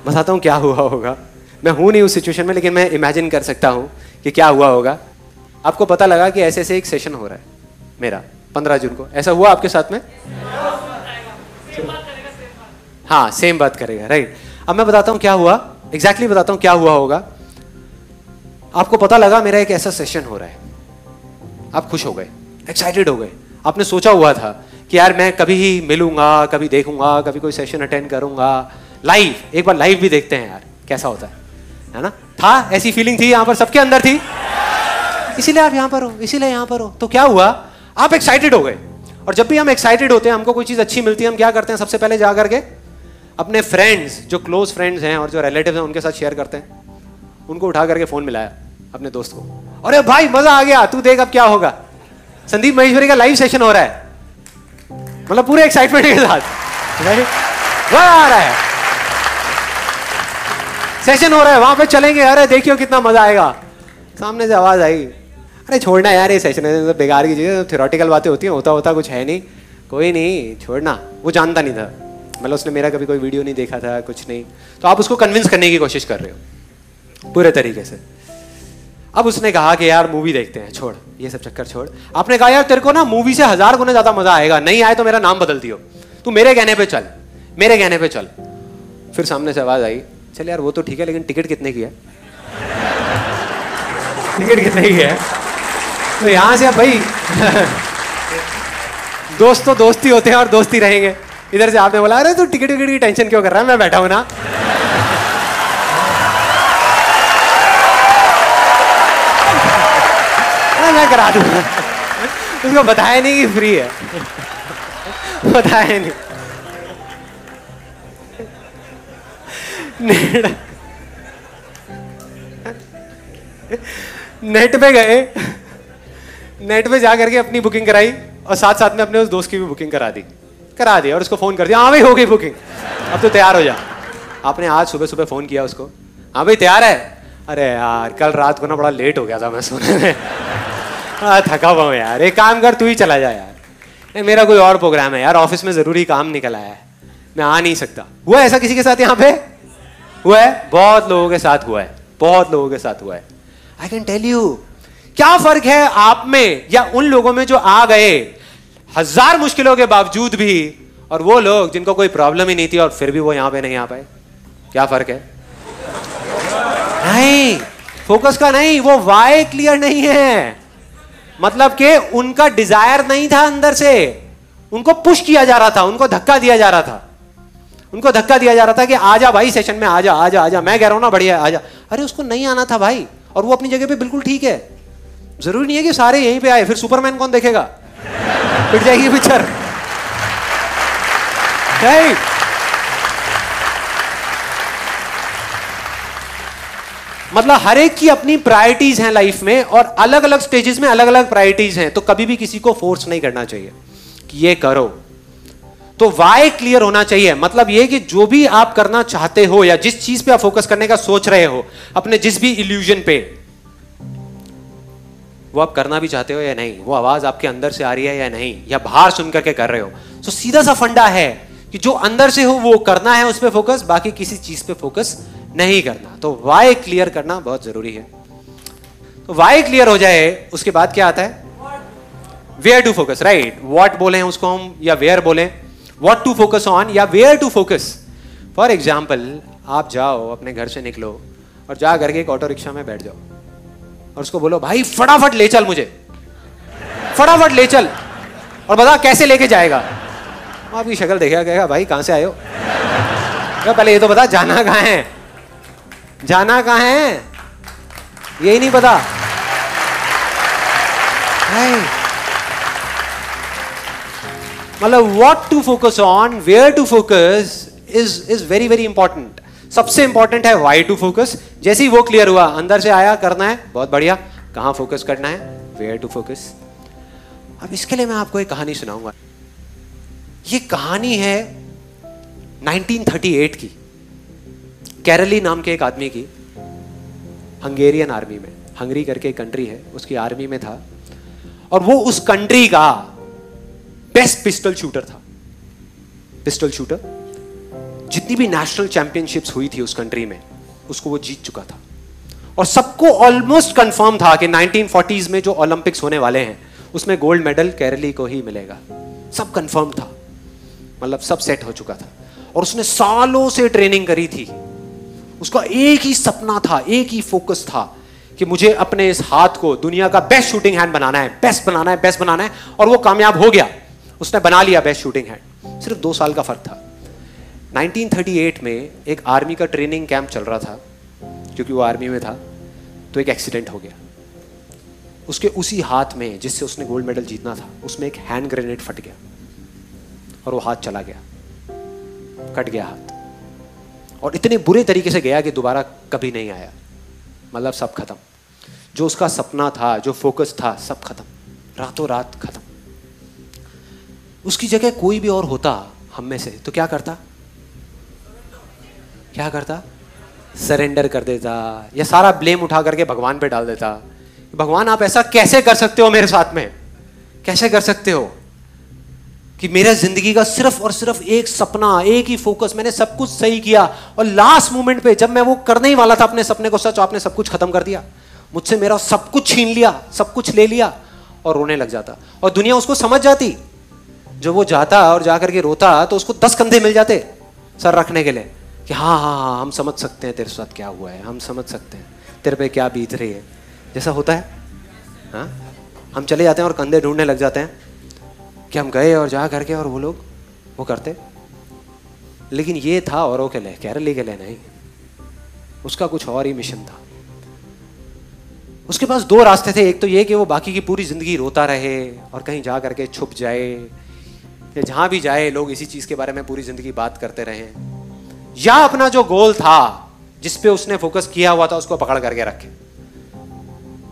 बताता हूं क्या हुआ होगा। मैं हूं नहीं उस सिचुएशन में, लेकिन मैं इमेजिन कर सकता हूं कि क्या हुआ होगा। आपको पता लगा कि ऐसे ऐसे एक सेशन हो रहा है मेरा 15 जून को, ऐसा हुआ आपके साथ में? हाँ, सेम बात करेगा, राइट। अब मैं बताता हूँ क्या हुआ, एग्जैक्टली बताता हूँ क्या हुआ होगा। आपको पता लगा मेरा एक ऐसा सेशन हो रहा है, आप खुश हो गए, एक्साइटेड हो गए, आपने सोचा हुआ था कि यार मैं कभी ही मिलूंगा, कभी देखूंगा, कभी कोई सेशन अटेंड करूंगा, लाइव एक बार लाइव भी देखते हैं यार कैसा होता है ना, था ऐसी फीलिंग थी, यहाँ पर सबके अंदर थी, इसीलिए आप यहाँ पर हो, इसीलिए यहाँ पर हो। तो क्या हुआ, आप एक्साइटेड हो गए, और जब भी हम एक्साइटेड होते हैं, हमको कोई चीज़ अच्छी मिलती है, हम क्या करते हैं, सबसे पहले जा करके अपने फ्रेंड्स, जो क्लोज फ्रेंड्स हैं और जो रिलेटिव्स हैं, उनके साथ शेयर करते हैं। उनको उठा करके फ़ोन मिलाया अपने दोस्त को, अरे भाई मज़ा आ गया, तू देख अब क्या होगा, संदीप महेश्वरी का लाइव सेशन हो रहा है, मतलब पूरे एक्साइटमेंट के साथ, वाह आ रहा है, सेशन हो रहा है, वहाँ पे चलेंगे, अरे देखियो कितना मज़ा आएगा। सामने से आवाज़ आई, अरे छोड़ना यार ये सेशन है, बेकार की चीज़ें, थ्योरेटिकल बातें होती हैं, होता होता कुछ है नहीं, कोई नहीं, छोड़ना। वो जानता नहीं था, मतलब उसने मेरा कभी कोई वीडियो नहीं देखा था, कुछ नहीं। तो आप उसको कन्विंस करने की कोशिश कर रहे हो पूरे तरीके से। अब उसने कहा कि यार मूवी देखते हैं, छोड़ ये सब चक्कर छोड़। आपने कहा यार तेरे को ना मूवी से 1000 गुना ज़्यादा मज़ा आएगा, नहीं आए तो मेरा नाम बदल दियो, तू मेरे कहने पर चल, मेरे कहने पर चल। फिर सामने से आवाज़ आई, चल यार वो तो ठीक है, लेकिन टिकट कितने की है, टिकट कितने की है? तो यहाँ से भाई दोस्त तो दोस्त ही होते हैं और दोस्त ही रहेंगे। इधर से आपने बोला अरे तू टिकट विकट की टेंशन क्यों कर रहा है, मैं बैठा हूँ ना। मैं करा दूंगा, उसको बताया नहीं कि फ्री है, बताया नहीं। नेट पे गए, नेट पे जा करके अपनी बुकिंग कराई और साथ साथ में अपने उस दोस्त की भी बुकिंग करा दी और उसको फ़ोन कर दिया, हाँ भाई हो गई बुकिंग, अब तो तैयार हो जा। आपने आज सुबह सुबह फ़ोन किया उसको, हाँ भाई तैयार है? अरे यार कल रात को ना बड़ा लेट हो गया था मैं सोने में, थका हुआ हूँ यार, एक काम कर तू ही चला जा यार, नहीं मेरा कोई और प्रोग्राम है यार, ऑफिस में ज़रूरी काम निकल आया है, मैं आ नहीं सकता। हुआ ऐसा किसी के साथ यहाँ पे? हुआ है, बहुत लोगों के साथ हुआ है, बहुत लोगों के साथ हुआ है। आई कैन टेल यू, क्या फर्क है आप में या उन लोगों में जो आ गए 1000 मुश्किलों के बावजूद भी, और वो लोग जिनको कोई प्रॉब्लम ही नहीं थी और फिर भी वो यहाँ पे नहीं आ पाए, क्या फर्क है? नहीं, फोकस का नहीं, वो वाई क्लियर नहीं है, मतलब कि उनका डिजायर नहीं था अंदर से, उनको पुश किया जा रहा था, उनको धक्का दिया जा रहा था, उनको धक्का दिया जा रहा था कि आजा भाई सेशन में, आजा आजा आजा, मैं कह रहा हूँ ना बढ़िया आजा। अरे उसको नहीं आना था भाई, और वो अपनी जगह पे बिल्कुल ठीक है, जरूरी नहीं है कि सारे यहीं पे आए, फिर सुपरमैन कौन देखेगा, पिट जाएगी पिक्चर। मतलब हर एक की अपनी प्रायोरिटीज हैं लाइफ में, और अलग अलग स्टेजेस में अलग अलग प्रायोरिटीज हैं, तो कभी भी किसी को फोर्स नहीं करना चाहिए कि ये करो। तो वाई क्लियर होना चाहिए, मतलब ये कि जो भी आप करना चाहते हो या जिस चीज पे आप फोकस करने का सोच रहे हो, अपने जिस भी इल्यूजन पे, वो आप करना भी चाहते हो या नहीं, वो आवाज आपके अंदर से आ रही है या नहीं, या बाहर सुन करके कर रहे हो। तो सीधा सा फंडा है कि जो अंदर से हो वो करना है, उस पर फोकस, बाकी किसी चीज पे फोकस नहीं करना। तो वाई क्लियर करना बहुत जरूरी है। तो वाई क्लियर हो जाए, उसके बाद क्या आता है, where to focus, right. What बोले उसको हम या वेयर बोले, वॉट टू फोकस ऑन या where to focus. For example, आप जाओ, अपने घर से निकलो और जा करके एक ऑटो रिक्शा में बैठ जाओ और उसको बोलो भाई फटाफट ले चल मुझे, फटाफट ले चल, और बता कैसे लेके जाएगा। आपकी शक्ल देखेगा, कहेगा भाई कहाँ से आए हो, पहले ये तो बता जाना कहाँ है, जाना कहाँ है यही नहीं पता। मतलब what to focus on, where to focus is very very important। सबसे important है why to focus। जैसे ही वो क्लियर हुआ, अंदर से आया करना है, बहुत बढ़िया, कहाँ फोकस करना है, where to focus। अब इसके लिए मैं आपको एक कहानी सुनाऊंगा। ये कहानी है 1938 की, कैरेली नाम के एक आदमी की, हंगेरियन आर्मी में, हंगरी करके एक कंट्री है, उसकी आर्मी में था, और वो उस कंट्री का बेस्ट पिस्टल शूटर था। पिस्टल शूटर, जितनी भी नेशनल चैंपियनशिप्स हुई थी उस कंट्री में, उसको वो जीत चुका था। और सबको ऑलमोस्ट कंफर्म था कि 1940s में जो ओलंपिक्स होने वाले हैं उसमें गोल्ड मेडल कैरली को ही मिलेगा। सब कंफर्म था, मतलब सब सेट हो चुका था। और उसने सालों से ट्रेनिंग करी थी। उसका एक ही सपना था, एक ही फोकस था कि मुझे अपने इस हाथ को दुनिया का बेस्ट शूटिंग हैंड बनाना है, बेस्ट बनाना है, बेस्ट बनाना है। और वो कामयाब हो गया, उसने बना लिया बेस्ट शूटिंग हैंड। सिर्फ 2 साल का फर्क था। 1938 में एक आर्मी का ट्रेनिंग कैंप चल रहा था, क्योंकि वो आर्मी में था, तो एक एक्सीडेंट हो गया। उसके उसी हाथ में जिससे उसने गोल्ड मेडल जीतना था, उसमें एक हैंड ग्रेनेड फट गया और वो हाथ चला गया, कट गया हाथ। और इतने बुरे तरीके से गया कि दोबारा कभी नहीं आया। मतलब सब खत्म। जो उसका सपना था, जो फोकस था, सब खत्म, रातों रात खत्म। उसकी जगह कोई भी और होता हम में से तो क्या करता? सरेंडर कर देता, या सारा ब्लेम उठा करके भगवान पे डाल देता। भगवान, आप ऐसा कैसे कर सकते हो मेरे साथ में? कैसे कर सकते हो कि मेरे जिंदगी का सिर्फ और सिर्फ एक सपना, एक ही फोकस, मैंने सब कुछ सही किया और लास्ट मोमेंट पे जब मैं वो करने ही वाला था अपने सपने को सच, आपने सब कुछ खत्म कर दिया, मुझसे मेरा सब कुछ छीन लिया, सब कुछ ले लिया। और रोने लग जाता। और दुनिया उसको समझ जाती। जब वो जाता और जाकर के रोता तो उसको 10 कंधे मिल जाते सर रखने के लिए कि हाँ, हम समझ सकते हैं तेरे साथ क्या हुआ है, हम समझ सकते हैं तेरे पे क्या बीत रही है। जैसा होता है हाँ, हम चले जाते हैं और कंधे ढूंढने लग जाते हैं कि हम गए और जा करके और वो लोग वो करते। लेकिन ये था औरों के लिए, कैरली के लिए नहीं। उसका कुछ और ही मिशन था। उसके पास 2 रास्ते थे। एक तो ये कि वो बाकी की पूरी जिंदगी रोता रहे और कहीं जा करके छुप जाए, या जहाँ भी जाए लोग इसी चीज़ के बारे में पूरी जिंदगी बात करते रहें, या अपना जो गोल था जिस पे उसने फोकस किया हुआ था उसको पकड़ करके रखे।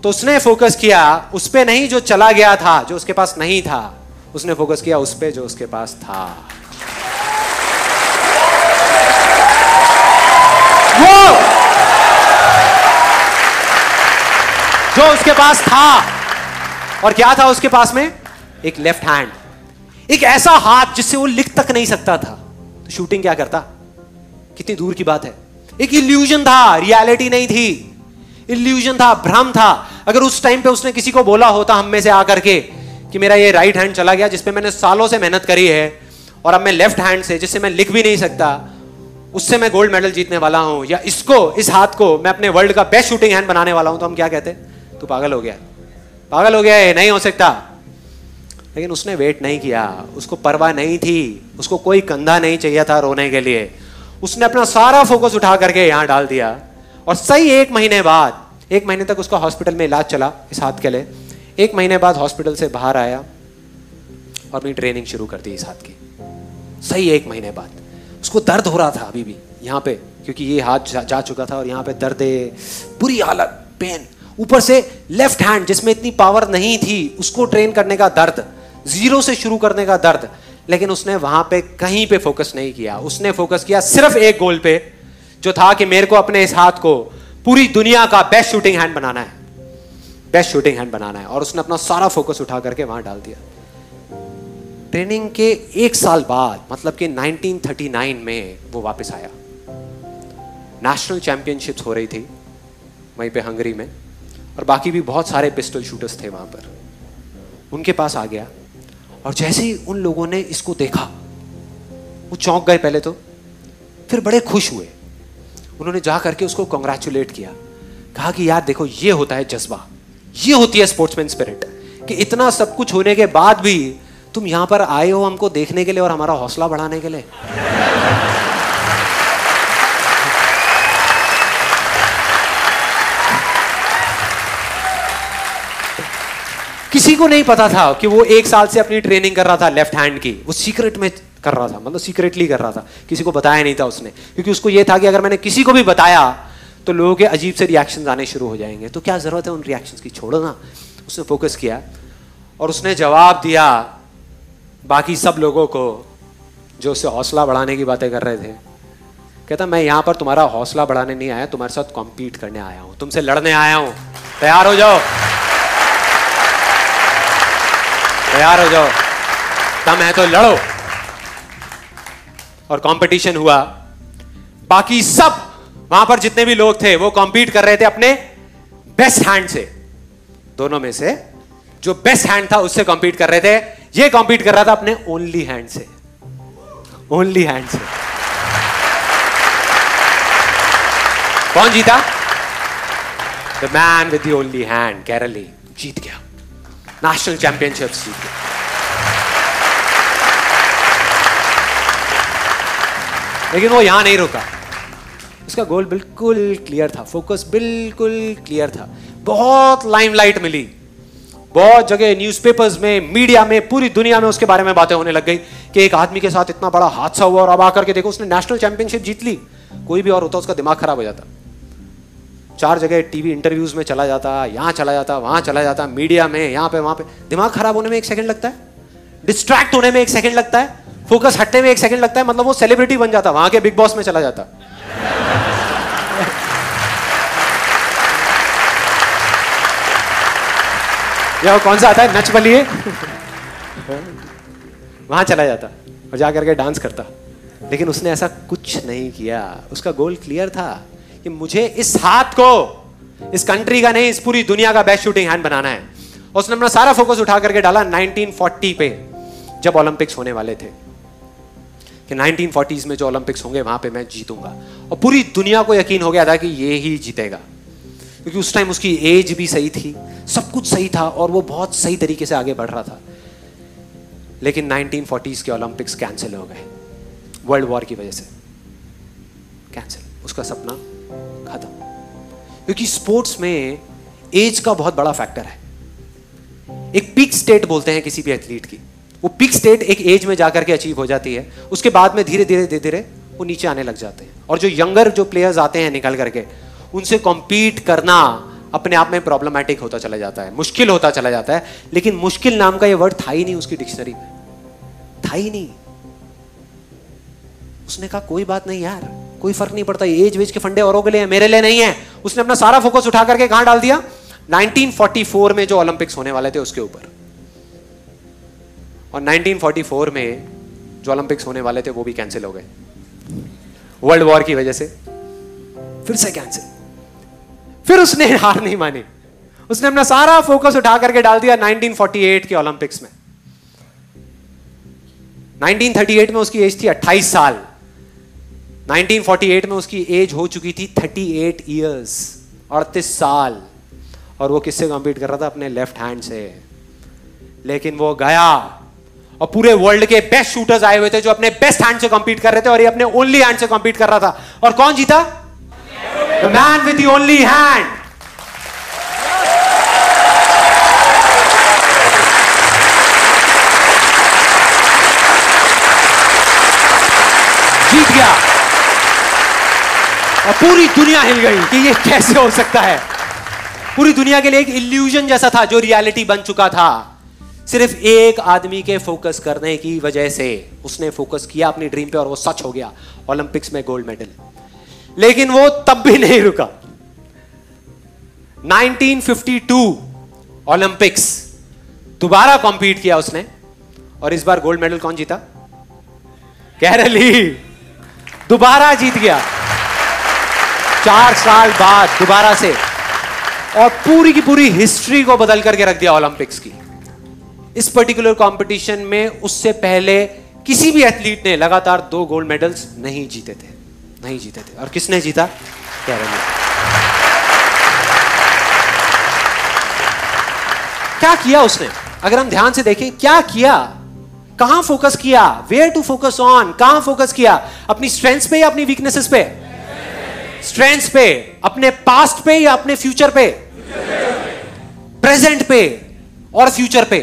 तो उसने फोकस किया उस पे नहीं जो चला गया था, जो उसके पास नहीं था। उसने फोकस किया उस पे जो उसके पास था। वो जो उसके पास था, और क्या था उसके पास में? एक लेफ्ट हैंड, एक ऐसा हाथ जिससे वो लिख तक नहीं सकता था। तो शूटिंग क्या करता? कितनी दूर की बात है। एक इल्यूजन था, रियलिटी नहीं थी। इल्यूजन था, भ्रम था। अगर उस टाइम पे उसने किसी को बोला होता हम में से आकर के कि मेरा ये राइट हैंड चला गया जिस पे मैंने सालों से मेहनत करी है, और अब मैं लेफ्ट हैंड से जिससे मैं लिख भी नहीं सकता उससे मैं गोल्ड मेडल जीतने वाला हूं, या इसको, इस हाथ को मैं अपने वर्ल्ड का बेस्ट शूटिंग हैंड बनाने वाला हूं, तो हम क्या कहते? तू पागल हो गया, पागल हो गया है, नहीं हो सकता। लेकिन उसने वेट नहीं किया, उसको परवाह नहीं थी, उसको कोई कंधा नहीं चाहिए था रोने के लिए। उसने अपना सारा फोकस उठा करके यहाँ डाल दिया। और सही 1 महीने बाद, 1 महीने तक उसका हॉस्पिटल में इलाज चला इस हाथ के लिए। 1 महीने बाद हॉस्पिटल से बाहर आया और अपनी ट्रेनिंग शुरू कर दी इस हाथ की। सही 1 महीने बाद उसको दर्द हो रहा था अभी भी यहाँ पे, क्योंकि ये हाथ जा चुका था और यहाँ पे दर्द, बुरी हालत, पेन। ऊपर से लेफ्ट हैंड जिसमें इतनी पावर नहीं थी उसको ट्रेन करने का दर्द, 0 से शुरू करने का दर्द। लेकिन उसने वहां पे कहीं पे फोकस नहीं किया। उसने फोकस किया सिर्फ एक गोल पे, जो था कि मेरे को अपने इस हाथ को पूरी दुनिया का बेस्ट शूटिंग हैंड बनाना है, बेस्ट शूटिंग हैंड बनाना है। और उसने अपना सारा फोकस उठा करके वहां डाल दिया। ट्रेनिंग के 1 साल बाद, मतलब कि 1939 में वो वापस आया। नेशनल चैंपियनशिप्स हो रही थी वहीं पे हंगरी में, और बाकी भी बहुत सारे पिस्टल शूटर्स थे वहां पर। उनके पास आ गया और जैसे ही उन लोगों ने इसको देखा वो चौंक गए पहले तो, फिर बड़े खुश हुए। उन्होंने जा करके उसको कॉन्ग्रेचुलेट किया, कहा कि यार देखो, ये होता है जज्बा, ये होती है स्पोर्ट्समैन स्पिरिट, कि इतना सब कुछ होने के बाद भी तुम यहाँ पर आए हो हमको देखने के लिए और हमारा हौसला बढ़ाने के लिए। किसी को नहीं पता था कि वो 1 साल से अपनी ट्रेनिंग कर रहा था लेफ्ट हैंड की। वो सीक्रेट में कर रहा था, मतलब सीक्रेटली कर रहा था, किसी को बताया नहीं था उसने, क्योंकि उसको ये था कि अगर मैंने किसी को भी बताया तो लोगों के अजीब से रिएक्शंस आने शुरू हो जाएंगे, तो क्या ज़रूरत है उन रिएक्शंस की, छोड़ो ना। उसने फोकस किया और उसने जवाब दिया बाकी सब लोगों को जो उससे हौसला बढ़ाने की बातें कर रहे थे। कहता मैं यहाँ पर तुम्हारा हौसला बढ़ाने नहीं आया, तुम्हारे साथ कॉम्पीट करने आया हूँ, तुमसे लड़ने आया हूँ, तैयार हो जाओ, तैयार हो जाओ, दम है तो लड़ो। और कंपटीशन हुआ। बाकी सब वहां पर जितने भी लोग थे वो कॉम्पीट कर रहे थे अपने बेस्ट हैंड से, दोनों में से जो बेस्ट हैंड था उससे कॉम्पीट कर रहे थे, ये कॉम्पीट कर रहा था अपने ओनली हैंड से, ओनली हैंड से। कौन जीता? The man with the only hand, Karoly जीत गया, नेशनल चैंपियनशिप्स जीत गया। लेकिन वो यहां नहीं रुका, उसका गोल बिल्कुल क्लियर था, फोकस बिल्कुल क्लियर था, बहुत लाइमलाइट मिली, बहुत जगह न्यूज़पेपर्स में, मीडिया में, पूरी दुनिया में उसके बारे में बातें होने लग गई कि एक आदमी के साथ इतना बड़ा हादसा हुआ और अब आकर के देखो उसने नेशनल चैंपियनशिप जीत ली। कोई भी और होता उसका दिमाग खराब हो जाता, चार जगह टीवी इंटरव्यूज में चला जाता, यहाँ चला जाता, वहाँ चला जाता, मीडिया में, यहाँ पे, वहाँ पे। दिमाग खराब होने में 1 सेकंड लगता है, डिस्ट्रैक्ट होने में 1 सेकंड लगता है, फोकस हटने में 1 सेकंड लगता है, मतलब वो सेलिब्रिटी बन जाता, वहां के बिग बॉस में चला जाता। या वो कौन सा आता है नच बलिए, वहां चला जाता और जाकर के डांस करता। लेकिन उसने ऐसा कुछ नहीं किया, उसका गोल क्लियर था कि मुझे इस हाथ को इस कंट्री का नहीं इस पूरी दुनिया का बेस्ट शूटिंग हैंड बनाना है। उसने अपना सारा फोकस उठा करके डाला 1940 पे, जब ओलंपिक्स होने वाले थे कि 1940s में जो ओलंपिक्स होंगे वहां पे मैं जीतूंगा। और पूरी दुनिया को यकीन हो गया था कि ये ही जीतेगा, क्योंकि उस टाइम उसकी एज भी सही थी, सब कुछ सही था और वो बहुत सही तरीके से आगे बढ़ रहा था। लेकिन 1940s के ओलंपिक्स कैंसिल हो गए, वर्ल्ड वॉर की वजह से कैंसिल, उसका सपना खत्म। क्योंकि स्पोर्ट्स में एज का बहुत बड़ा फैक्टर है, एक पीक स्टेट बोलते हैं किसी भी एथलीट की, वो पीक स्टेट एक एज में जाकर के अचीव हो जाती है, उसके बाद में धीरे धीरे धीरे धीरे वो नीचे आने लग जाते हैं। और जो यंगर जो प्लेयर्स आते हैं निकल करके, उनसे कॉम्पीट करना अपने आप में प्रॉब्लमैटिक होता चला जाता है, मुश्किल होता चला जाता है। लेकिन मुश्किल नाम का ये वर्ड था ही नहीं उसकी डिक्शनरी में, था ही नहीं। उसने कहा कोई बात नहीं यार, कोई फर्क नहीं पड़ता, एज वेज के फंडे औरों के लिए, मेरे लिए नहीं है। उसने अपना सारा फोकस उठा करके कहाँ डाल दिया? 1944 में जो ओलंपिक्स होने वाले थे उसके ऊपर। और 1944 में जो ओलंपिक्स होने वाले थे वो भी कैंसिल हो गए वर्ल्ड वॉर की वजह से, फिर से कैंसिल। फिर उसने हार नहीं मानी, उसने अपना सारा फोकस उठा करके डाल दिया 1948 के ओलंपिक्स में। 1938 में उसकी एज थी 28 साल, 1948 में उसकी एज हो चुकी थी 38 इयर्स, 38 साल। और वो किससे कॉम्पीट कर रहा था? अपने लेफ्ट हैंड से। लेकिन वो गया और पूरे वर्ल्ड के बेस्ट शूटर्स आए हुए थे जो अपने बेस्ट हैंड से कॉम्पीट कर रहे थे, और ये अपने ओनली हैंड से कॉम्पीट कर रहा था। और कौन जीता? The man with the only hand. जीत गया। और पूरी दुनिया हिल गई कि ये कैसे हो सकता है। पूरी दुनिया के लिए एक इल्यूजन जैसा था जो रियलिटी बन चुका था, सिर्फ एक आदमी के फोकस करने की वजह से। उसने फोकस किया अपनी ड्रीम पे और वो सच हो गया, ओलंपिक्स में गोल्ड मेडल। लेकिन वो तब भी नहीं रुका। 1952 ओलंपिक्स दोबारा कॉम्पीट किया उसने, और इस बार गोल्ड मेडल कौन जीता? कैरली दोबारा जीत गया, 4 साल बाद दोबारा से। और पूरी की पूरी हिस्ट्री को बदल करके रख दिया ओलंपिक्स की। इस पर्टिकुलर कंपटीशन में उससे पहले किसी भी एथलीट ने लगातार 2 गोल्ड मेडल्स नहीं जीते थे, नहीं जीते थे। और किसने जीता? कैरली। क्या किया उसने? अगर हम ध्यान से देखें क्या किया, कहां फोकस किया, वेयर टू फोकस ऑन, कहां फोकस किया? अपनी स्ट्रेंथ्स पे या अपनी वीकनेसेस पे? स्ट्रेंथ्स पे। अपने पास्ट पे या अपने फ्यूचर पे? प्रेजेंट पे और फ्यूचर पे।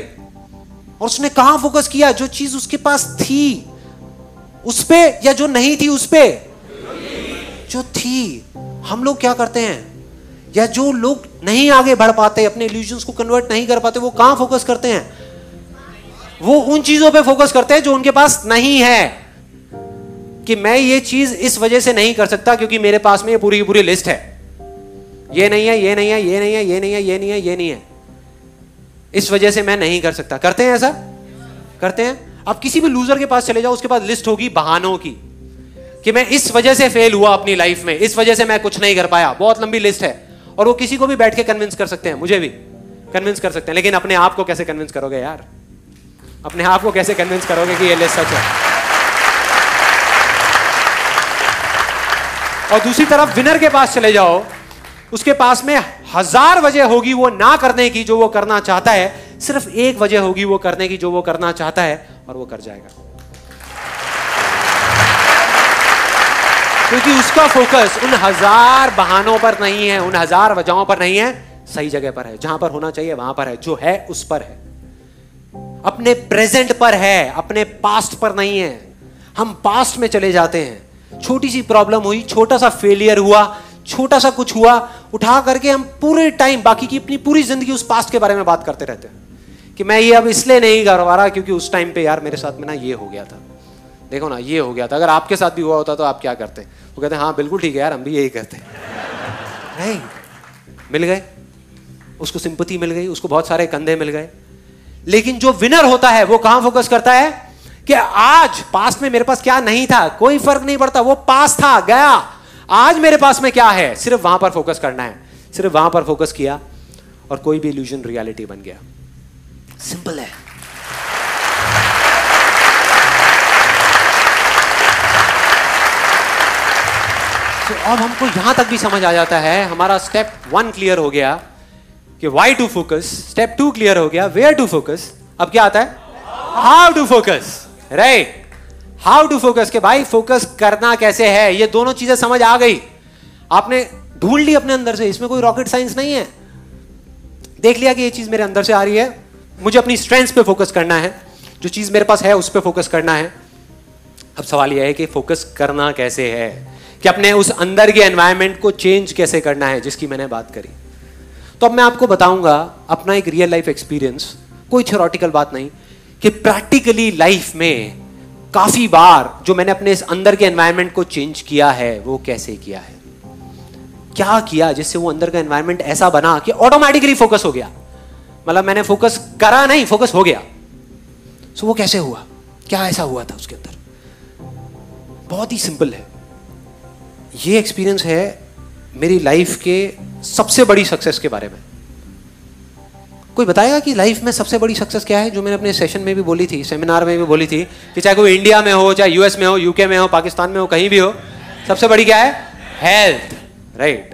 और उसने कहां फोकस किया? जो चीज उसके पास थी उस पे, या जो नहीं थी उस पे? जो थी। हम लोग क्या करते हैं, या जो लोग नहीं आगे बढ़ पाते, अपने इल्यूजन्स को कन्वर्ट नहीं कर पाते, वो कहां फोकस करते हैं? वो उन चीजों पे फोकस करते हैं जो उनके पास नहीं है। कि मैं ये चीज इस वजह से नहीं कर सकता क्योंकि मेरे पास में ये पूरी की पूरी लिस्ट है, ये नहीं है, ये नहीं है, ये नहीं है, ये नहीं है, ये नहीं है, ये नहीं है, इस वजह से मैं नहीं कर सकता। करते हैं ऐसा? करते हैं। आप किसी भी लूजर के पास चले जाओ, उसके पास लिस्ट होगी बहानों की कि मैं इस वजह से फेल हुआ अपनी लाइफ में, इस वजह से मैं कुछ नहीं कर पाया, बहुत लंबी लिस्ट है। और वो किसी को भी बैठ के कन्विंस कर सकते हैं, मुझे भी कन्विंस कर सकते हैं, लेकिन अपने आप को कैसे कन्विंस करोगे यार, अपने आप को कैसे कन्विंस करोगे कि ये लेस सच है। और दूसरी तरफ विनर के पास चले जाओ, उसके पास में 1000 वजह होगी वो ना करने की जो वो करना चाहता है, सिर्फ एक वजह होगी वो करने की जो वो करना चाहता है, और वो कर जाएगा क्योंकि उसका फोकस उन 1000 बहानों पर नहीं है, उन 1000 वजहों पर नहीं है, सही जगह पर है, जहां पर होना चाहिए वहां पर है, जो है उस पर है, अपने प्रेजेंट पर है, अपने पास्ट पर नहीं है। हम पास्ट में चले जाते हैं, छोटी सी प्रॉब्लम हुई, छोटा सा फेलियर हुआ, छोटा सा कुछ हुआ, उठा करके हम पूरे टाइम बाकी की अपनी पूरी जिंदगी उस पास्ट के बारे में बात करते रहते हैं कि मैं ये अब इसलिए नहीं कर पा रहा क्योंकि उस टाइम पे यार मेरे साथ में ना ये हो गया था, देखो ना ये हो गया था। अगर आपके साथ भी हुआ होता तो आप क्या करते? वो कहते हैं हाँ बिल्कुल ठीक है यार, हम भी यही करते नहीं। मिल गए उसको, सिंपैथी मिल गई उसको, बहुत सारे कंधे मिल गए। लेकिन जो विनर होता है वो कहां फोकस करता है कि आज पास्ट में मेरे पास क्या नहीं था, कोई फर्क नहीं पड़ता, वो पास था गया, आज मेरे पास में क्या है, सिर्फ वहां पर फोकस करना है। सिर्फ वहां पर फोकस किया और कोई भी इल्यूजन रियलिटी बन गया। सिंपल है। तो अब हमको यहां तक भी समझ आ जाता है, हमारा स्टेप 1 क्लियर हो गया कि why to focus, step 2 clear हो गया वेयर टू फोकस, अब क्या आता है how to focus, right. How to focus के भाई फोकस करना कैसे है, ये दोनों चीजें समझ आ गई, आपने ढूंढ ली अपने अंदर से, इसमें कोई रॉकेट साइंस नहीं है। देख लिया कि ये चीज मेरे अंदर से आ रही है, मुझे अपनी स्ट्रेंथ्स पे फोकस करना है, जो चीज मेरे पास है उस पे फोकस करना है। अब सवाल यह है कि फोकस करना कैसे है, कि अपने उस अंदर के एनवायरमेंट को चेंज कैसे करना है जिसकी मैंने बात करी। तो अब मैं आपको बताऊंगा अपना एक रियल लाइफ एक्सपीरियंस, कोई थ्योरेटिकल बात नहीं, कि प्रैक्टिकली लाइफ में काफी बार जो मैंने अपने इस अंदर के एनवायरनमेंट को चेंज किया है वो कैसे किया है, क्या किया जिससे वो अंदर का एनवायरनमेंट ऐसा बना कि ऑटोमेटिकली फोकस हो गया। मतलब मैंने फोकस करा नहीं, फोकस हो गया। सो वो कैसे हुआ, क्या ऐसा हुआ था उसके अंदर। बहुत ही सिंपल है। ये एक्सपीरियंस है मेरी लाइफ के सबसे बड़ी सक्सेस के बारे में। कोई बताएगा कि लाइफ में सबसे बड़ी सक्सेस क्या है, जो मैंने अपने सेशन में भी बोली थी, सेमिनार में भी बोली थी, कि चाहे कोई इंडिया में हो, चाहे यूएस में हो, यूके में हो, पाकिस्तान में हो, कहीं भी हो, सबसे बड़ी क्या है, हेल्थ, राइट।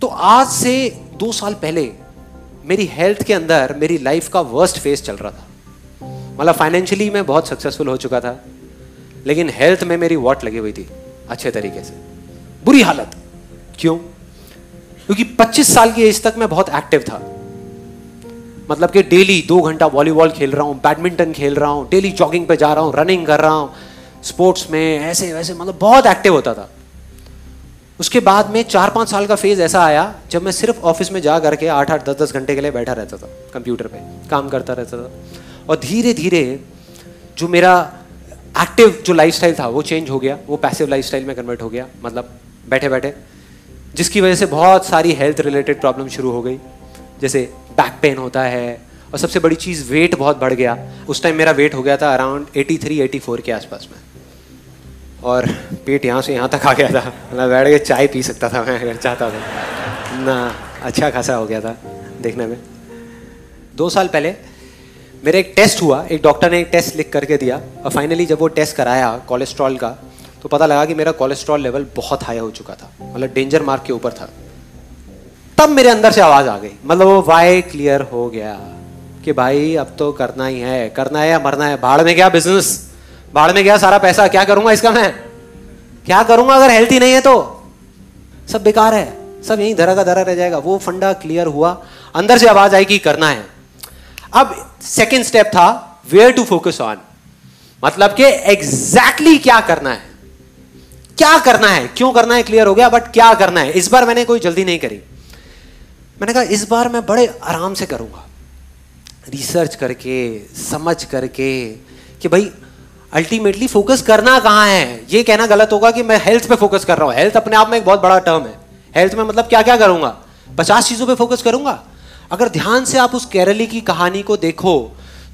तो आज से 2 साल पहले मेरी हेल्थ के अंदर मेरी लाइफ का वर्स्ट फेज चल रहा था। मतलब फाइनेंशियली मैं बहुत सक्सेसफुल हो चुका था, लेकिन हेल्थ में मेरी वॉट लगी हुई थी अच्छे तरीके से, बुरी हालत। क्यों? क्योंकि 25 साल की एज तक मैं बहुत एक्टिव था। मतलब कि डेली 2 घंटा वॉलीबॉल खेल रहा हूँ, बैडमिंटन खेल रहा हूँ, डेली जॉगिंग पे जा रहा हूँ, रनिंग कर रहा हूँ, स्पोर्ट्स में ऐसे वैसे, मतलब बहुत एक्टिव होता था। उसके बाद में 4-5 साल का फेज ऐसा आया जब मैं सिर्फ ऑफिस में जा करके 8-8, 10-10 घंटे के लिए बैठा रहता था, कंप्यूटर पे काम करता रहता था। और धीरे धीरे जो मेरा एक्टिव जो लाइफस्टाइल था वो चेंज हो गया, वो पैसिव लाइफस्टाइल में कन्वर्ट हो गया, मतलब बैठे बैठे, जिसकी वजह से बहुत सारी हेल्थ रिलेटेड प्रॉब्लम शुरू हो गई, जैसे बैक पेन होता है, और सबसे बड़ी चीज़ वेट बहुत बढ़ गया। उस टाइम मेरा वेट हो गया था अराउंड 83-84 के आसपास में, और पेट यहाँ से यहाँ तक आ गया था। मतलब बैठ के चाय पी सकता था मैं अगर चाहता था ना, अच्छा खासा हो गया था देखने में। 2 साल पहले मेरा एक टेस्ट हुआ, एक डॉक्टर ने एक टेस्ट लिख करके दिया, और फाइनली जब वो टेस्ट कराया कोलेस्ट्रॉल का, तो पता लगा कि मेरा कोलेस्ट्रॉल लेवल बहुत हाई हो चुका था, मतलब डेंजर मार्क के ऊपर था। तब मेरे अंदर से आवाज आ गई, मतलब वो वाई क्लियर हो गया कि भाई अब तो करना ही है, करना है या मरना है। भाड़ में गया बिजनेस, भाड़ में गया सारा पैसा, क्या करूंगा इसका, मैं क्या करूंगा अगर हेल्थी नहीं है तो, सब बेकार है, सब यहीं धरा का धरा रह जाएगा। वो फंडा क्लियर हुआ, अंदर से आवाज आई कि करना है। अब सेकेंड स्टेप था वेयर टू फोकस ऑन, मतलब कि एग्जैक्टली क्या करना है, क्या करना है, क्यों करना है क्लियर हो गया, बट क्या करना है। इस बार मैंने कोई जल्दी नहीं करी, मैंने कहा इस बार मैं बड़े आराम से करूंगा, रिसर्च करके, समझ करके, कि भाई अल्टीमेटली फोकस करना कहाँ है। ये कहना गलत होगा कि मैं हेल्थ पे फोकस कर रहा हूँ, हेल्थ अपने आप में एक बहुत बड़ा टर्म है। हेल्थ में मतलब क्या क्या करूंगा, 50 चीज़ों पर फोकस करूंगा। अगर ध्यान से आप उस कैरेली की कहानी को देखो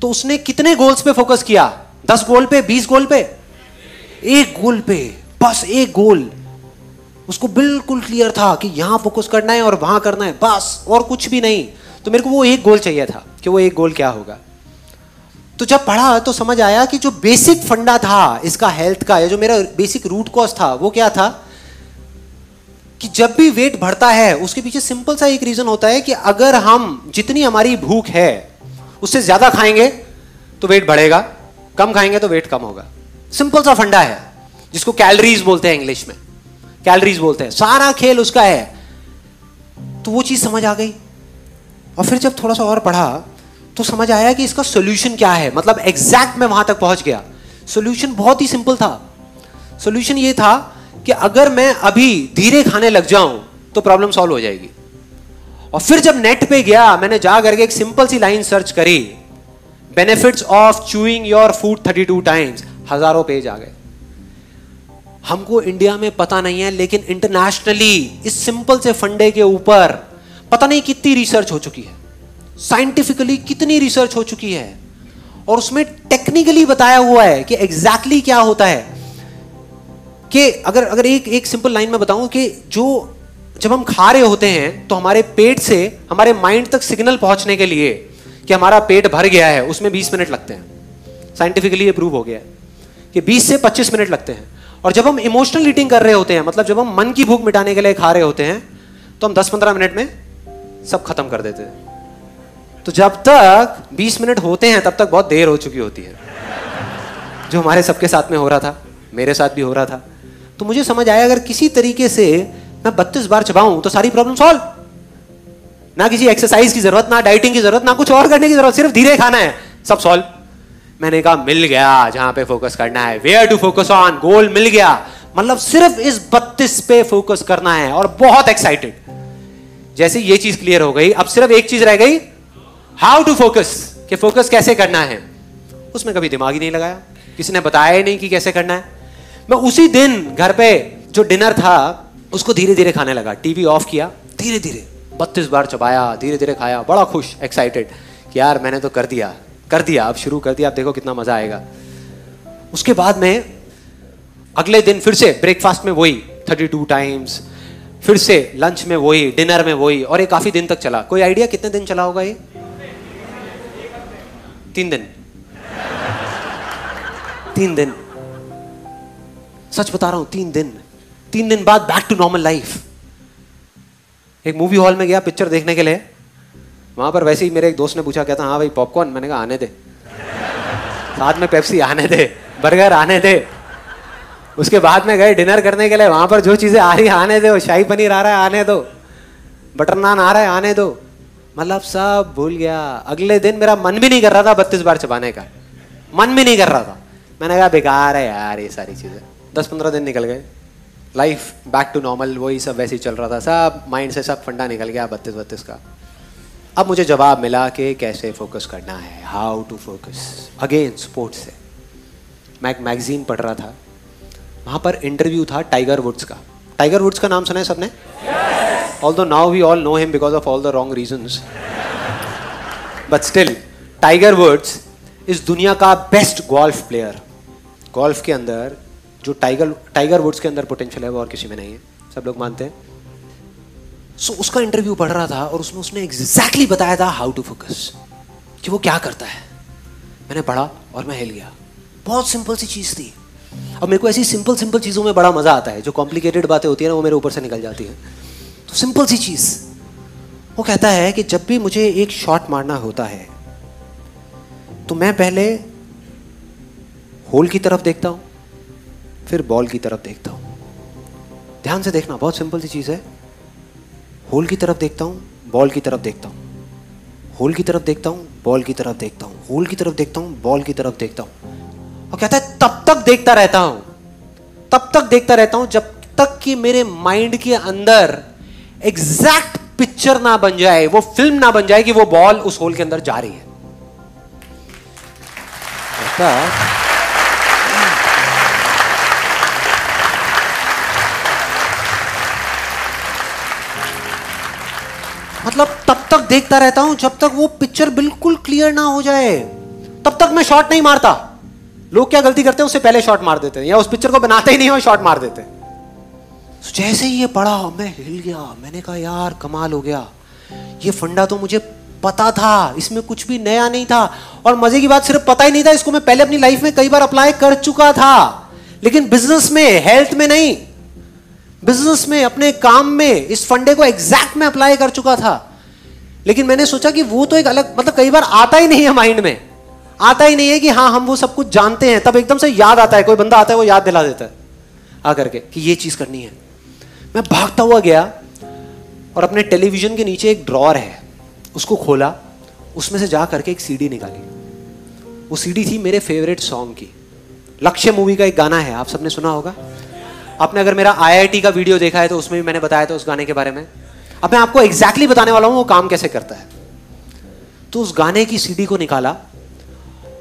तो उसने कितने गोल्स पे फोकस किया, 10 गोल पे, 20 गोल पे, एक गोल पे, बस एक गोल। उसको बिल्कुल क्लियर था कि यहाँ फोकस करना है और वहाँ करना है, बस और कुछ भी नहीं। तो मेरे को वो एक गोल चाहिए था कि वो एक गोल क्या होगा। तो जब पढ़ा तो समझ आया कि जो बेसिक फंडा था इसका, हेल्थ का, या जो मेरा बेसिक रूट कॉज था, वो क्या था कि जब भी वेट बढ़ता है उसके पीछे सिंपल सा एक रीजन होता है कि अगर हम जितनी हमारी भूख है उससे ज्यादा खाएंगे तो वेट बढ़ेगा, कम खाएंगे तो वेट कम होगा। सिंपल सा फंडा है जिसको कैलोरीज बोलते हैं, इंग्लिश में कैलोरीज बोलते हैं, सारा खेल उसका है। तो वो चीज समझ आ गई। और फिर जब थोड़ा सा और पढ़ा तो समझ आया कि इसका सॉल्यूशन क्या है, मतलब एग्जैक्ट मैं वहां तक पहुंच गया। सॉल्यूशन बहुत ही सिंपल था। सॉल्यूशन ये था कि अगर मैं अभी धीरे खाने लग जाऊं तो प्रॉब्लम सॉल्व हो जाएगी। और फिर जब नेट पे गया, मैंने जा करके एक सिंपल सी लाइन सर्च करी, benefits of chewing your food 32 times, हजारों पेज आ गए। हमको इंडिया में पता नहीं है, लेकिन इंटरनेशनली इस सिंपल से फंडे के ऊपर पता नहीं कितनी रिसर्च हो चुकी है, साइंटिफिकली कितनी रिसर्च हो चुकी है, और उसमें टेक्निकली बताया हुआ है कि एग्जैक्टली क्या होता है। कि अगर एक सिंपल लाइन में बताऊं कि जो जब हम खा रहे होते हैं तो हमारे पेट से हमारे माइंड तक सिग्नल पहुंचने के लिए कि हमारा पेट भर गया है उसमें 20 मिनट लगते हैं। साइंटिफिकली ये प्रूव हो गया है कि 20 से 25 मिनट लगते हैं। और जब हम इमोशनल ईटिंग कर रहे होते हैं, मतलब जब हम मन की भूख मिटाने के लिए खा रहे होते हैं, तो हम 10-15 मिनट में सब खत्म कर देते हैं। तो जब तक 20 मिनट होते हैं तब तक बहुत देर हो चुकी होती है, जो हमारे सबके साथ में हो रहा था, मेरे साथ भी हो रहा था। तो मुझे समझ आया अगर किसी तरीके से मैं 32 बार चबाऊं तो सारी प्रॉब्लम सॉल्व, ना किसी एक्सरसाइज की जरूरत, ना डाइटिंग की जरूरत, ना कुछ और करने की जरूरत, सिर्फ धीरे खाना है, सब सॉल्व। मैंने कहा मिल गया जहां पे फोकस करना है, where to focus on, goal मिल गया, मतलब सिर्फ इस 32 पे फोकस करना है। और बहुत एक्साइटेड, जैसे ये चीज क्लियर हो गई, अब सिर्फ एक चीज रह गई, हाउ टू फोकस, कि फोकस कैसे करना है। उसमें कभी दिमाग ही नहीं लगाया, किसी ने बताया ही नहीं कि कैसे करना है। मैं उसी दिन घर पे जो डिनर था उसको धीरे धीरे खाने लगा, टीवी ऑफ किया, धीरे धीरे 32 बार चबाया, धीरे धीरे खाया, बड़ा खुश, एक्साइटेड कि यार मैंने तो कर दिया, अब शुरू कर दिया, अब देखो कितना मजा आएगा। उसके बाद में अगले दिन फिर से ब्रेकफास्ट में वही 32 टाइम्स, फिर से लंच में वही, डिनर में वही, और ये काफी दिन तक चला। कोई आइडिया कितने दिन चला होगा ये? 3 दिन। सच बता रहा हूं, 3 दिन। 3 दिन बाद बैक टू नॉर्मल लाइफ। एक मूवी हॉल में गया पिक्चर देखने के लिए, वहां पर वैसे ही मेरे एक दोस्त ने पूछा, कहता हाँ भाई पॉपकॉर्न, मैंने कहा आने दे, साथ में पेप्सी आने दे, बर्गर आने दे। उसके बाद में गए डिनर करने के लिए, वहां पर जो चीजें आ रही आने दो, शाही पनीर आ रहा है आने दो, बटर नान आ रहा है आने दो, मतलब सब भूल गया। अगले दिन मेरा मन भी नहीं कर रहा था 32 बार चबाने का, मन भी नहीं कर रहा था। मैंने कहा बेकार है यार ये सारी चीज़ें। 10-15 दिन निकल गए, लाइफ बैक टू नॉर्मल, वही सब वैसे ही चल रहा था, सब माइंड से सब फंडा निकल गया 32-32 का। अब मुझे जवाब मिला कि कैसे फोकस करना है, how to focus. Again sports से, मैं एक मैगजीन पढ़ रहा था, वहाँ पर इंटरव्यू था टाइगर वुड्स का। टाइगर वुड्स का नाम सुना है सबने? Although now we all know him because of all the wrong reasons. But still, Tiger Woods is दुनिया का best golf player. Golf के अंदर जो Tiger Woods के अंदर potential है वो और किसी में नहीं है, सब लोग मानते हैं। So उसका interview पढ़ रहा था और उसमें उसने exactly बताया था how to focus, कि वो क्या करता है। मैंने पढ़ा और मैं हिल गया, बहुत simple सी चीज़ थी। अब मेरे को ऐसी simple चीज़ों में बड़ा मज़ा आता है, जो complicated बातें होती है ना वो मेरे ऊपर से निकल जाती है। तो सिंपल सी चीज, वो कहता है कि जब भी मुझे एक शॉट मारना होता है तो मैं पहले होल की तरफ देखता हूं, फिर बॉल की तरफ देखता हूं। ध्यान से देखना, बहुत सिंपल सी चीज है। होल की तरफ देखता हूं, बॉल की तरफ देखता हूं, होल की तरफ देखता हूं, बॉल की तरफ देखता हूं, होल की तरफ देखता हूं, बॉल की तरफ देखता हूं। और कहता है तब तक देखता रहता हूं जब तक कि मेरे माइंड के अंदर एग्जैक्ट पिक्चर ना बन जाए, वो फिल्म ना बन जाए कि वो बॉल उस होल के अंदर जा रही है। मतलब तब तक देखता रहता हूं जब तक वो पिक्चर बिल्कुल क्लियर ना हो जाए, तब तक मैं शॉट नहीं मारता। लोग क्या गलती करते हैं, उससे पहले शॉट मार देते हैं, या उस पिक्चर को बनाते ही नहीं हो, शॉट मार देते हैं। जैसे ही ये पढ़ा मैं हिल गया, मैंने कहा यार कमाल हो गया, ये फंडा तो मुझे पता था, इसमें कुछ भी नया नहीं था। और मजे की बात सिर्फ पता ही नहीं था, इसको मैं पहले अपनी लाइफ में कई बार अप्लाई कर चुका था, लेकिन बिजनेस में, हेल्थ में नहीं, बिजनेस में, अपने काम में इस फंडे को एग्जैक्ट में अप्लाई कर चुका था। लेकिन मैंने सोचा कि वो तो एक अलग, मतलब कई बार आता ही नहीं है, माइंड में आता ही नहीं है कि हाँ हम वो सब कुछ जानते हैं, तब एकदम से याद आता है, कोई बंदा आता है वो याद दिला देता है आ करके कि ये चीज करनी है। मैं भागता हुआ गया और अपने टेलीविजन के नीचे एक ड्रॉअर है, उसको खोला, उसमें से जा करके एक सीडी निकाली। वो सीडी थी मेरे फेवरेट सॉन्ग की, लक्ष्य मूवी का एक गाना है, आप सबने सुना होगा, आपने अगर मेरा आईआईटी का वीडियो देखा है तो उसमें भी मैंने बताया था उस गाने के बारे में। अब मैं आपको एग्जैक्टली बताने वाला हूँ वो काम कैसे करता है। तो उस गाने की सीडी को निकाला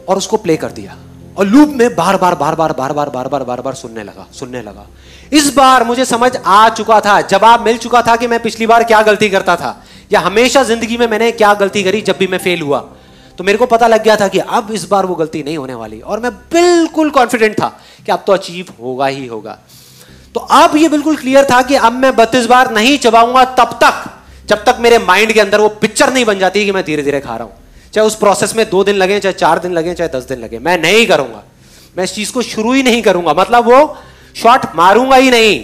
और उसको प्ले कर दिया और लूप में बार बार बार बार बार बार बार बार बार बार सुनने लगा। इस बार मुझे समझ आ चुका था, जवाब मिल चुका था कि मैं पिछली बार क्या गलती करता था, या हमेशा जिंदगी में मैंने क्या गलती करी जब भी मैं फेल हुआ। तो मेरे को पता लग गया था कि अब इस बार वो गलती नहीं होने वाली, और मैं बिल्कुल कॉन्फिडेंट था कि अब तो अचीव होगा ही होगा। तो अब ये बिल्कुल क्लियर था कि अब मैं 32 बार नहीं चबाऊंगा तब तक जब तक मेरे माइंड के अंदर वो पिक्चर नहीं बन जाती कि मैं धीरे धीरे खा रहा हूं, चाहे उस प्रोसेस में 2 दिन लगे, चाहे 4 दिन लगे, चाहे 10 दिन लगे, मैं नहीं करूंगा, मैं इस चीज को शुरू ही नहीं करूंगा, मतलब वो शॉट मारूंगा ही नहीं,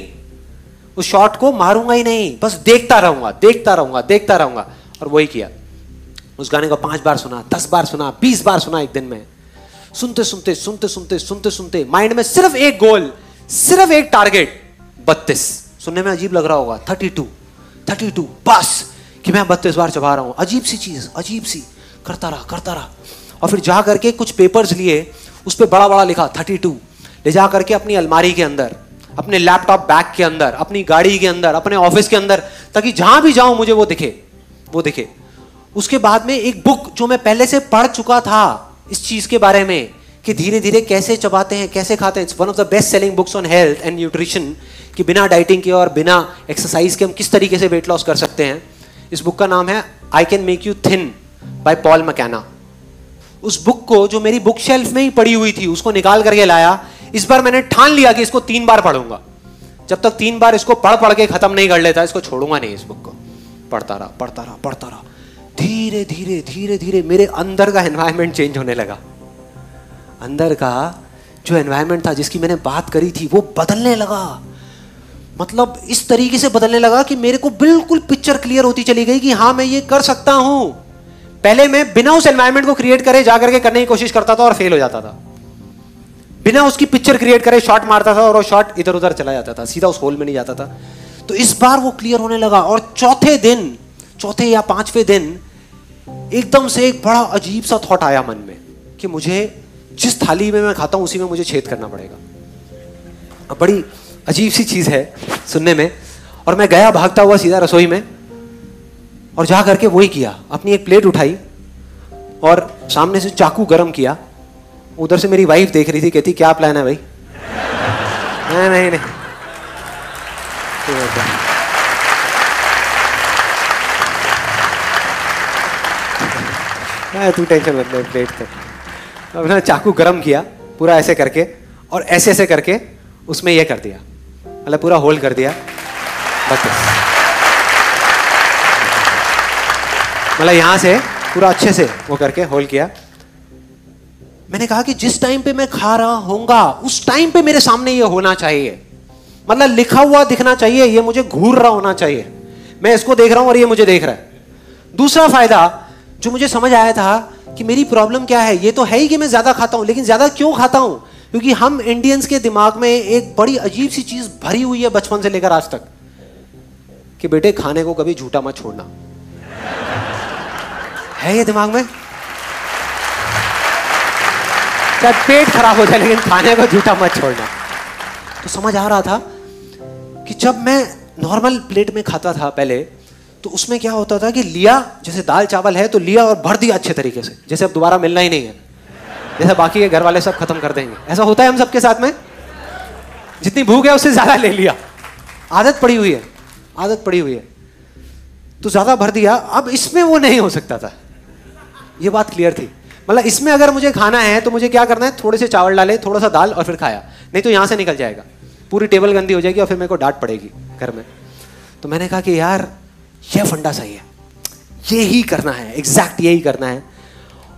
उस शॉट को मारूंगा ही नहीं, बस देखता रहूंगा। और वही किया, उस गाने को 5 बार सुना, 10 बार सुना, 20 बार सुना, एक दिन में सुनते सुनते माइंड में सिर्फ एक गोल, सिर्फ एक टारगेट, 32। सुनने में अजीब लग रहा होगा, 32 बस, कि मैं 32 बार चबा रहा हूं, अजीब सी चीज, अजीब सी, करता रहा। और फिर जा करके कुछ पेपर्स लिए, उस पर बड़ा बड़ा लिखा 32, ले जा करके अपनी अलमारी के अंदर, अपने लैपटॉप बैग के अंदर, अपनी गाड़ी के अंदर, अपने ऑफिस के अंदर, ताकि जहां भी जाऊं मुझे वो दिखे। उसके बाद में एक बुक जो मैं पहले से पढ़ चुका था इस चीज के बारे में कि धीरे धीरे कैसे चबाते हैं, कैसे खाते हैं, it's one of the best selling books on health and nutrition, कि बिना डाइटिंग के और बिना एक्सरसाइज के हम किस तरीके से वेट लॉस कर सकते हैं। इस बुक का नाम है I can make you thin by Paul McKenna. उस बुक को जो मेरी बुक शेल्फ में ही पड़ी हुई थी उसको निकाल करके लाया। इस बार मैंने ठान लिया कि इसको 3 बार पढ़ूंगा, जब तक 3 बार इसको पढ़ के खत्म नहीं कर लेता इसको छोड़ूंगा नहीं। इस बुक को पढ़ता रहा। धीरे धीरे मेरे अंदर का एनवायरनमेंट चेंज होने लगा, अंदर का जो एनवायरनमेंट था जिसकी मैंने बात करी थी वो बदलने लगा, मतलब इस तरीके से बदलने लगा कि मेरे को बिल्कुल पिक्चर क्लियर होती चली गई कि हाँ मैं ये कर सकता हूं। पहले मैं बिना उस एनवायरनमेंट को क्रिएट करे जाकर के करने की कोशिश करता था और फेल हो जाता था, बिना उसकी पिक्चर क्रिएट करे शॉट मारता था और वो शॉट इधर उधर चला जाता था, सीधा उस होल में नहीं जाता था। तो इस बार वो क्लियर होने लगा और चौथे या 5वें दिन एकदम से एक बड़ा अजीब सा थॉट आया मन में कि मुझे जिस थाली में मैं खाता हूं उसी में मुझे छेद करना पड़ेगा। बड़ी अजीब सी चीज है सुनने में। और मैं गया भागता हुआ सीधा रसोई में और जा करके वही किया, अपनी एक प्लेट उठाई और सामने से चाकू गरम किया। उधर से मेरी वाइफ देख रही थी, कहती क्या प्लान है भाई। नहीं। तू टेंशन मत ले, प्लेट पर अपना चाकू गरम किया पूरा ऐसे करके और ऐसे करके उसमें यह कर दिया, मतलब पूरा होल कर दिया। बस मतलब यहां से पूरा अच्छे से वो करके होल किया। मैंने कहा कि जिस टाइम पे मैं खा रहा होऊंगा उस टाइम पे मेरे सामने ये होना चाहिए, मतलब लिखा हुआ दिखना चाहिए, ये मुझे घूर रहा होना चाहिए, मैं इसको देख रहा हूं और ये मुझे देख रहा है। दूसरा फायदा जो मुझे समझ आया था कि मेरी प्रॉब्लम क्या है, ये तो है ही कि मैं ज्यादा खाता हूं, लेकिन ज्यादा क्यों खाता हूं, क्योंकि हम इंडियंस के दिमाग में एक बड़ी अजीब सी चीज भरी हुई है बचपन से लेकर आज तक कि बेटे खाने को कभी झूठा मत छोड़ना है, ये दिमाग में, चाहे पेट खराब हो जाए लेकिन खाने को झूठा मत छोड़ना। तो समझ आ रहा था कि जब मैं नॉर्मल प्लेट में खाता था पहले तो उसमें क्या होता था कि लिया, जैसे दाल चावल है तो लिया और भर दिया अच्छे तरीके से, जैसे अब दोबारा मिलना ही नहीं है, जैसे बाकी के घर वाले सब खत्म कर देंगे, ऐसा होता है हम सबके साथ में, जितनी भूख है उससे ज्यादा ले लिया, आदत पड़ी हुई है तो ज्यादा भर दिया। अब इसमें वो नहीं हो सकता था, ये बात क्लियर थी, मतलब इसमें अगर मुझे खाना है तो मुझे क्या करना है, थोड़े से चावल डाले, थोड़ा सा दाल और फिर खाया, नहीं तो यहां से निकल जाएगा, पूरी टेबल गंदी हो जाएगी और फिर मेरे को डांट पड़ेगी। घर में। तो मैंने कहा कि यार ये फंडा सही है, ये ही करना है, एग्जैक्ट यही करना है।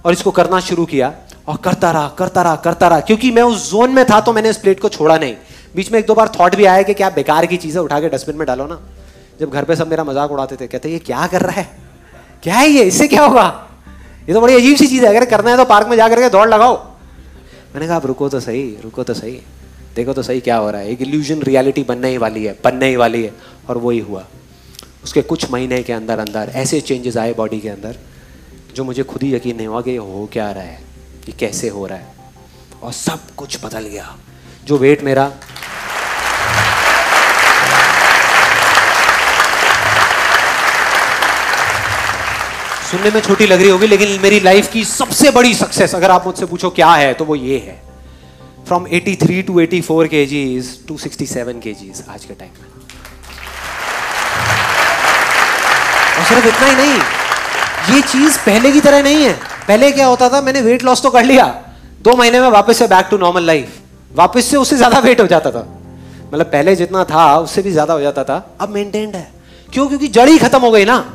और इसको करना शुरू किया और करता रहा क्योंकि मैं उस जोन में था। तो मैंने इस प्लेट को छोड़ा नहीं। बीच में एक दो बार थॉट भी आया कि क्या बेकार की चीज़ें उठा के डस्टबिन में डालो ना। जब घर पे सब मेरा मजाक उड़ाते थे, कहते ये क्या कर रहा है, क्या है ये, इससे क्या होगा, ये तो बड़ी अजीब सी चीज़ है, अगर करना है तो पार्क में जा करके दौड़ लगाओ। मैंने कहा आप रुको तो सही, देखो तो सही क्या हो रहा है, एक इल्यूजन रियलिटी बनने ही वाली है। और वही हुआ। उसके कुछ महीने के अंदर अंदर ऐसे चेंजेस आए बॉडी के अंदर जो मुझे खुद ही यकीन नहीं हुआ कि हो क्या रहा है, कि कैसे हो रहा है। और सब कुछ बदल गया। जो वेट मेरा सुनने में छोटी लग रही होगी, लेकिन मेरी लाइफ की सबसे बड़ी सक्सेस अगर आप मुझसे पूछो क्या है तो वो ये है। From 83 to 84 kgs to 67 kgs आज के टाइम में। और सिर्फ इतना ही नहीं, ये चीज पहले की तरह नहीं है। पहले क्या होता था, मैंने वेट लॉस तो कर लिया, 2 महीने में वापस से बैक टू नॉर्मल लाइफ, वापस से उससे ज्यादा वेट हो जाता था। मतलब पहले जितना था उससे भी ज्यादा हो जाता था। अब मेंटेन्ड है। क्यों? क्योंकि जड़ ही खत्म हो गई ना।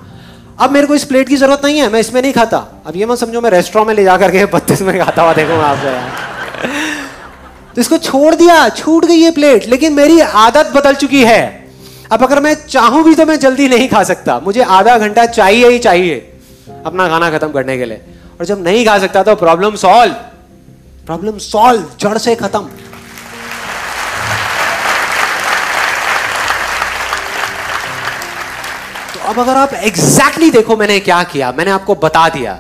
अब मेरे को इस प्लेट की जरूरत नहीं है, मैं इसमें नहीं खाता। अब ये मत समझो मैं रेस्टोरेंट में ले जाकर के 32 में खाता हुआ देखूंगा आपसे। तो इसको छोड़ दिया, छूट गई ये प्लेट। लेकिन मेरी आदत बदल चुकी है। अब अगर मैं चाहूं भी तो मैं जल्दी नहीं खा सकता। मुझे आधा घंटा चाहिए ही चाहिए अपना खाना खत्म करने के लिए। और जब नहीं खा सकता तो प्रॉब्लम सॉल्व, जड़ से खत्म। अब अगर आप एग्जैक्टली देखो मैंने क्या किया, मैंने आपको बता दिया,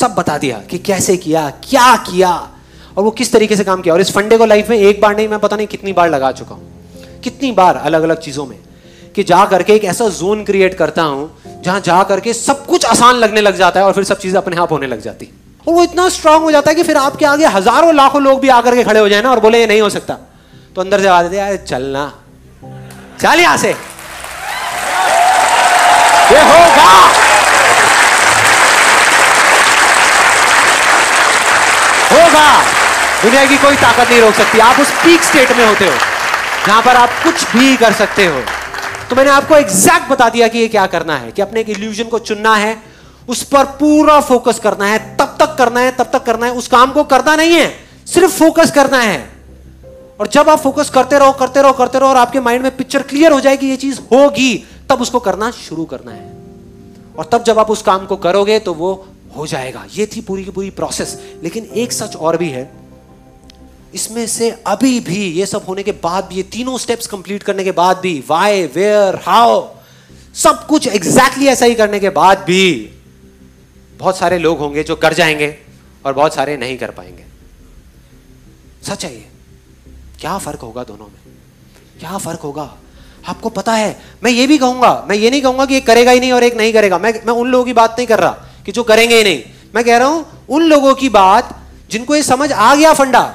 सब बता दिया कि कैसे किया, क्या किया और वो किस तरीके से काम किया। और इस फंडे को लाइफ में एक बार नहीं, मैं पता नहीं कितनी बार लगा चुका हूँ, कितनी बार अलग अलग चीज़ों में, कि जा करके एक ऐसा जोन क्रिएट करता हूँ जहाँ जा करके सब कुछ आसान लगने लग जाता है और फिर सब चीज़ें अपने आप होने लग जाती। और वो इतना स्ट्रांग हो जाता है कि फिर आपके आगे हज़ारों लाखों लोग भी आकर के खड़े हो जाए ना और बोले ये नहीं हो सकता, तो अंदर से आ जाते यार चलना, चल यहाँ से, ये होगा। होगा। दुनिया की कोई ताकत नहीं रोक सकती। आप उस पीक स्टेट में होते हो जहां पर आप कुछ भी कर सकते हो। तो मैंने आपको एग्जैक्ट बता दिया कि ये क्या करना है, कि अपने एक इल्यूजन को चुनना है, उस पर पूरा फोकस करना है, तब तक करना है, उस काम को करना नहीं है, सिर्फ फोकस करना है। और जब आप फोकस करते रहो और आपके माइंड में पिक्चर क्लियर हो जाए कि ये चीज होगी, तब उसको करना शुरू करना है। और तब जब आप उस काम को करोगे तो वो हो जाएगा। ये थी पूरी की पूरी प्रोसेस। लेकिन एक सच और भी है इसमें से, अभी भी ये सब होने के बाद भी, ये तीनों स्टेप्स कंप्लीट करने के बाद भी, व्हाई, वेयर, हाउ, सब कुछ एग्जैक्टली ऐसा ही करने के बाद भी बहुत सारे लोग होंगे जो कर जाएंगे और बहुत सारे नहीं कर पाएंगे। सच है ये। क्या फर्क होगा दोनों में? क्या फर्क होगा? आपको पता है, मैं ये भी कहूंगा, मैं ये नहीं कहूंगा कि एक करेगा ही नहीं और एक नहीं करेगा। मैं उन लोगों की बात नहीं कर रहा कि जो करेंगे ही नहीं। मैं कह रहा हूं उन लोगों की बात जिनको ये समझ आ गया फंडा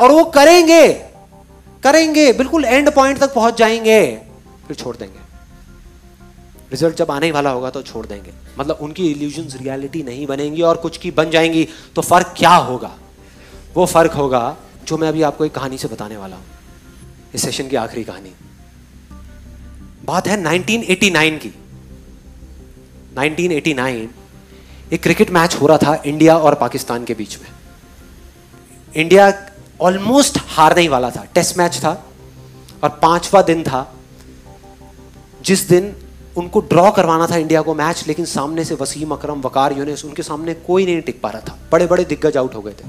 और वो करेंगे, बिल्कुल एंड पॉइंट तक पहुंच जाएंगे, फिर छोड़ देंगे। रिजल्ट जब आने वाला होगा तो छोड़ देंगे। मतलब उनकी इल्यूजन्स रियलिटी नहीं बनेंगी और कुछ की बन जाएंगी। तो फर्क क्या होगा? वो फर्क होगा जो मैं अभी आपको एक कहानी से बताने वाला हूं, इस सेशन की आखिरी कहानी। बात है 1989 की। 1989 एक क्रिकेट मैच हो रहा था इंडिया और पाकिस्तान के बीच में। इंडिया ऑलमोस्ट हारने ही वाला था, टेस्ट मैच था और 5वां दिन था जिस दिन उनको ड्रॉ करवाना था इंडिया को मैच। लेकिन सामने से वसीम अकरम, वकार यूनिस, उनके सामने कोई नहीं टिक पा रहा था। बड़े बड़े दिग्गज आउट हो गए थे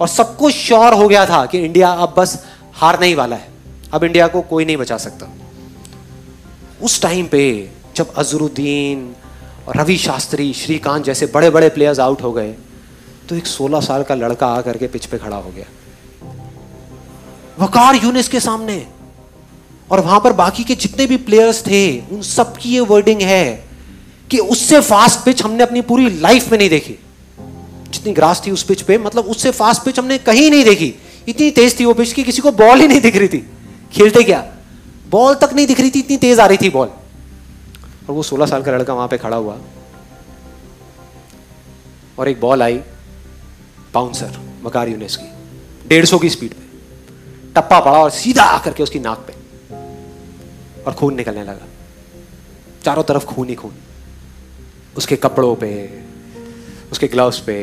और सबको श्योर हो गया था कि इंडिया अब बस हारने ही वाला है, अब इंडिया को कोई नहीं बचा सकता। उस टाइम पे जब अजहरुद्दीन और रवि शास्त्री, श्रीकांत जैसे बड़े बड़े प्लेयर्स आउट हो गए, तो एक 16 साल का लड़का आ करके पिच पे खड़ा हो गया वकार यूनिस के सामने। और वहां पर बाकी के जितने भी प्लेयर्स थे उन सब की ये वर्डिंग है कि उससे फास्ट पिच हमने अपनी पूरी लाइफ में नहीं देखी। जितनी ग्रास थी उस पिच पे, मतलब उससे फास्ट पिच हमने कहीं नहीं देखी। इतनी तेज थी वो पिच कि किसी को बॉल ही नहीं दिख रही थी। खेलते क्या, बॉल तक नहीं दिख रही थी, इतनी तेज आ रही थी बॉल। और वो 16 साल का लड़का वहां पे खड़ा हुआ और एक बॉल आई बाउंसर वकार यूनिस की 150 की स्पीड पे, टप्पा पड़ा और सीधा आकर के उसकी नाक पे। और खून निकलने लगा, चारों तरफ खून ही खून, उसके कपड़ों पे, उसके ग्लव्स पे,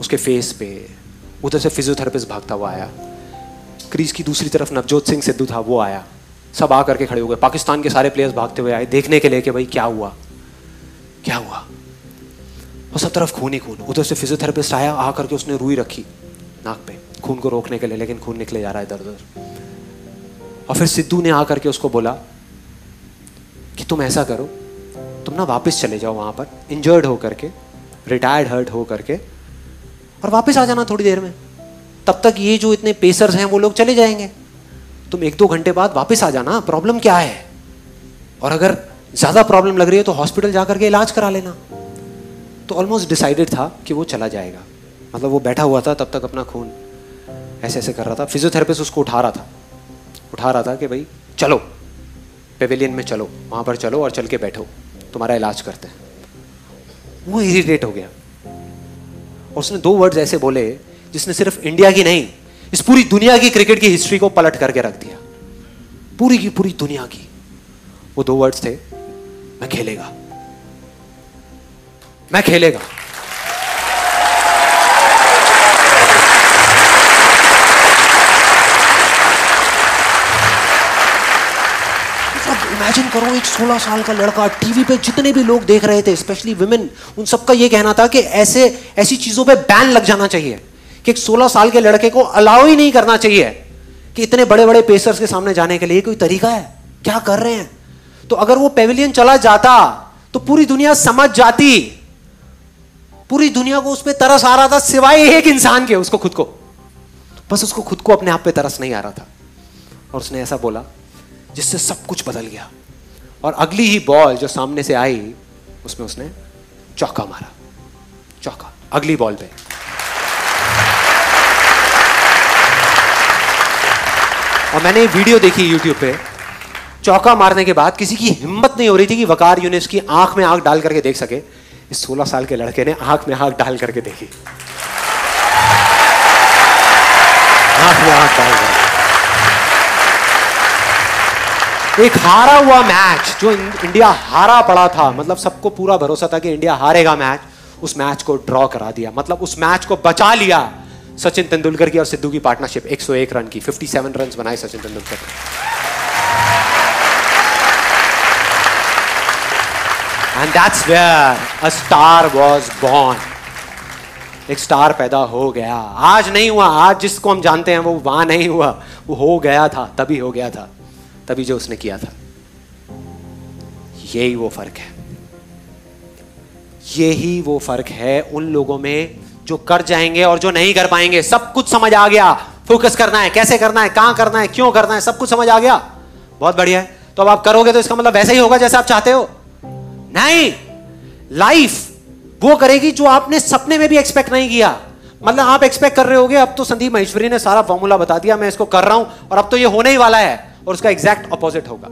उसके फेस पे। उधर से फिजियोथेरेपिस्ट भागता हुआ आया, क्रीज की दूसरी तरफ नवजोत सिंह सिद्धू था, वो आया, सब आ करके खड़े हो गए। पाकिस्तान के सारे प्लेयर्स भागते हुए आए देखने के लिए कि भाई क्या हुआ क्या हुआ, और सब तरफ खून ही खून। उधर से फिजियोथेरेपिस्ट आया, आ करके उसने रुई रखी नाक पे खून को रोकने के लिए, लेकिन खून निकले जा रहा है इधर उधर। और फिर सिद्धू ने आ करके उसको बोला कि तुम ऐसा करो, तुम ना वापस चले जाओ वहाँ पर इंजर्ड हो करके, रिटायर्ड हर्ट हो करके, और वापस आ जाना थोड़ी देर में, तब तक ये जो इतने पेसर्स हैं वो लोग चले जाएंगे, तुम एक दो घंटे बाद वापस आ जाना, प्रॉब्लम क्या है, और अगर ज़्यादा प्रॉब्लम लग रही है तो हॉस्पिटल जा करके इलाज करा लेना। तो ऑलमोस्ट डिसाइडेड था कि वो चला जाएगा, मतलब वो बैठा हुआ था तब तक अपना खून ऐसे ऐसे कर रहा था, फिजियोथेरेपिस्ट उसको उठा रहा था कि भाई चलो पेवेलियन में चलो, वहाँ पर चलो और चल के बैठो, तुम्हारा इलाज करते हैं। वो इरिटेट हो गया और उसने दो वर्ड्स ऐसे बोले जिसने सिर्फ इंडिया की नहीं, इस पूरी दुनिया की क्रिकेट की हिस्ट्री को पलट करके रख दिया, पूरी की पूरी दुनिया की। वो दो वर्ड्स थे, मैं खेलेगा, मैं खेलेगा। इमेजिन करो, एक 16 साल का लड़का, टीवी पे जितने भी लोग देख रहे थे स्पेशली विमेन, उन सबका ये कहना था कि ऐसे ऐसी चीज़ों पे बैन लग जाना चाहिए, कि एक 16 साल के लड़के को अलाउ ही नहीं करना चाहिए कि इतने बड़े बड़े पेसर्स के सामने जाने के लिए। कोई तरीका है, क्या कर रहे हैं। तो अगर वो पेविलियन चला जाता तो पूरी दुनिया समझ जाती, पूरी दुनिया को उस पर तरस आ रहा था सिवाय एक इंसान के, उसको खुद को, बस उसको खुद को अपने आप पर तरस नहीं आ रहा था। और उसने ऐसा बोला जिससे सब कुछ बदल गया, और अगली ही बॉल जो सामने से आई उसमें उसने चौका मारा, चौका अगली बॉल पे। और मैंने वीडियो देखी YouTube पे, चौका मारने के बाद किसी की हिम्मत नहीं हो रही थी कि वकार यूनिस की आंख में आंख डाल करके देख सके, इस 16 साल के लड़के ने आंख में आंख डाल करके देखी, आंख में आंख डाल करके। एक हारा हुआ मैच, जो इंडिया हारा पड़ा था, मतलब सबको पूरा भरोसा था कि इंडिया हारेगा मैच, उस मैच को ड्रॉ करा दिया, मतलब उस मैच को बचा लिया सचिन तेंदुलकर की और सिद्धू की पार्टनरशिप 101 रन की। 57 रन बनाए सचिन तेंदुलकर ने, and that's where a star was born. एक स्टार पैदा हो गया, आज नहीं हुआ, आज जिसको हम जानते हैं वो वहां नहीं हुआ, वो हो गया था, तभी हो गया था, तभी जो उसने किया था। यही वो फर्क है, यही वो फर्क है उन लोगों में जो कर जाएंगे और जो नहीं कर पाएंगे। सब कुछ समझ आ गया, फोकस करना है, कैसे करना है, कहां करना है, क्यों करना है, सब कुछ समझ आ गया, बहुत बढ़िया है। तो अब आप करोगे तो इसका मतलब वैसे ही होगा जैसा आप चाहते हो? नहीं, लाइफ वो करेगी जो आपने सपने में भी एक्सपेक्ट नहीं किया। मतलब आप एक्सपेक्ट कर रहे होगे अब तो संदीप माहेश्वरी ने सारा फॉर्मूला बता दिया, मैं इसको कर रहा हूं और अब तो ये होने ही वाला है, और उसका एग्जैक्ट अपोजिट होगा,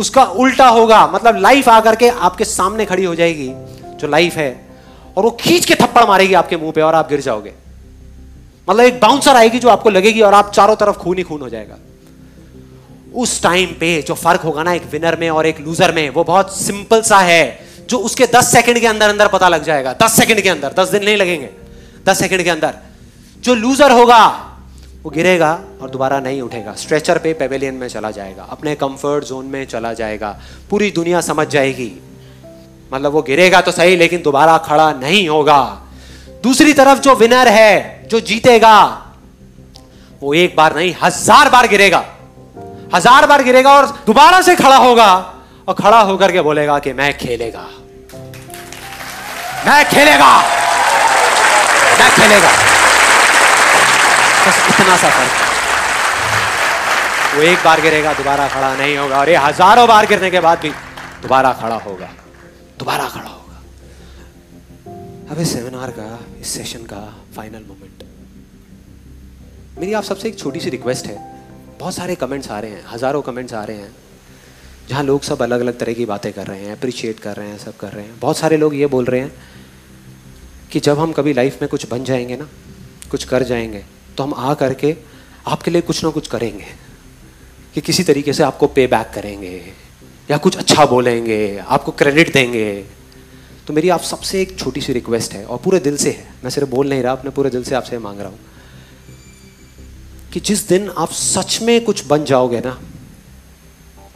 उसका उल्टा होगा। मतलब लाइफ आकर के आपके सामने खड़ी हो जाएगी जो लाइफ है, और वो खींच के थप्पड़ मारेगी आपके मुंह पे और आप गिर जाओगे। मतलब एक बाउंसर आएगी जो आपको लगेगी और आप चारों तरफ खून ही खून हो जाएगा। उस टाइम पे जो फर्क होगा ना एक विनर में और एक लूजर में, वो बहुत सिंपल सा है, जो उसके 10 सेकेंड के अंदर अंदर पता लग जाएगा। 10 सेकेंड के अंदर, 10 दिन नहीं लगेंगे, 10 सेकेंड के अंदर। जो लूजर होगा वो गिरेगा और दोबारा नहीं उठेगा, स्ट्रेचर पे पेवेलियन में चला जाएगा, अपने कंफर्ट जोन में चला जाएगा, पूरी दुनिया समझ जाएगी। मतलब वो गिरेगा तो सही लेकिन दोबारा खड़ा नहीं होगा। दूसरी तरफ जो विनर है, जो जीतेगा, वो एक बार नहीं 1000 बार गिरेगा, 1000 बार गिरेगा और दोबारा से खड़ा होगा, और खड़ा होकर के बोलेगा कि मैं खेलेगा, मैं खेलेगा, मैं खेलेगा। बस इतना सा फर्क है। वो एक बार गिरेगा, दोबारा खड़ा नहीं होगा, और ये 1000ों बार गिरने के बाद भी दोबारा खड़ा होगा, दोबारा खड़ा होगा। अब इस सेमिनार का, इस सेशन का फाइनल मोमेंट, मेरी आप सबसे एक छोटी सी रिक्वेस्ट है। बहुत सारे कमेंट्स आ रहे हैं, 1000ों कमेंट्स आ रहे हैं, जहाँ लोग सब अलग अलग तरह की बातें कर रहे हैं, अप्रिशिएट कर रहे हैं, सब कर रहे हैं। बहुत सारे लोग ये बोल रहे हैं कि जब हम कभी लाइफ में कुछ बन जाएंगे ना, कुछ कर जाएंगे, तो हम आ करके आपके लिए कुछ ना कुछ करेंगे, कि किसी तरीके से आपको पे बैक करेंगे या कुछ अच्छा बोलेंगे, आपको क्रेडिट देंगे। तो मेरी आप सबसे एक छोटी सी रिक्वेस्ट है, और पूरे दिल से है, मैं सिर्फ बोल नहीं रहा, अपने पूरे दिल से आपसे मांग रहा हूँ कि जिस दिन आप सच में कुछ बन जाओगे ना,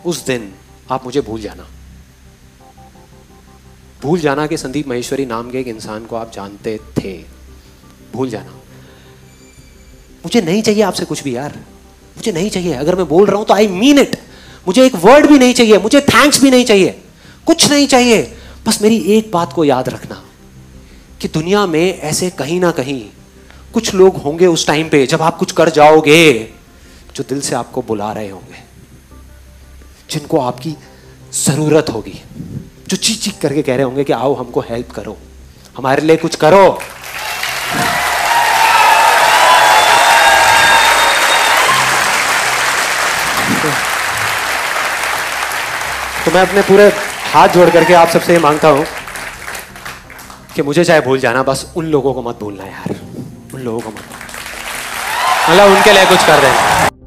उस दिन आप मुझे भूल जाना। भूल जाना कि संदीप माहेश्वरी नाम के एक इंसान को आप जानते थे। भूल जाना, मुझे नहीं चाहिए आपसे कुछ भी यार, मुझे नहीं चाहिए। अगर मैं बोल रहा हूं तो आई मीन इट। मुझे एक वर्ड भी नहीं चाहिए, मुझे थैंक्स भी नहीं चाहिए, कुछ नहीं चाहिए। बस मेरी एक बात को याद रखना कि दुनिया में ऐसे कहीं ना कहीं कुछ लोग होंगे उस टाइम पे जब आप कुछ कर जाओगे, जो दिल से आपको बुला रहे होंगे, जिनको आपकी जरूरत होगी, जो चीख चीख करके कह रहे होंगे कि आओ हमको हेल्प करो, हमारे लिए कुछ करो। तो मैं अपने पूरे हाथ जोड़ करके आप सबसे ये मांगता हूं कि मुझे चाहे भूल जाना, बस उन लोगों को मत भूलना यार, उन लोगों को मत, मतलब उनके लिए कुछ कर देना।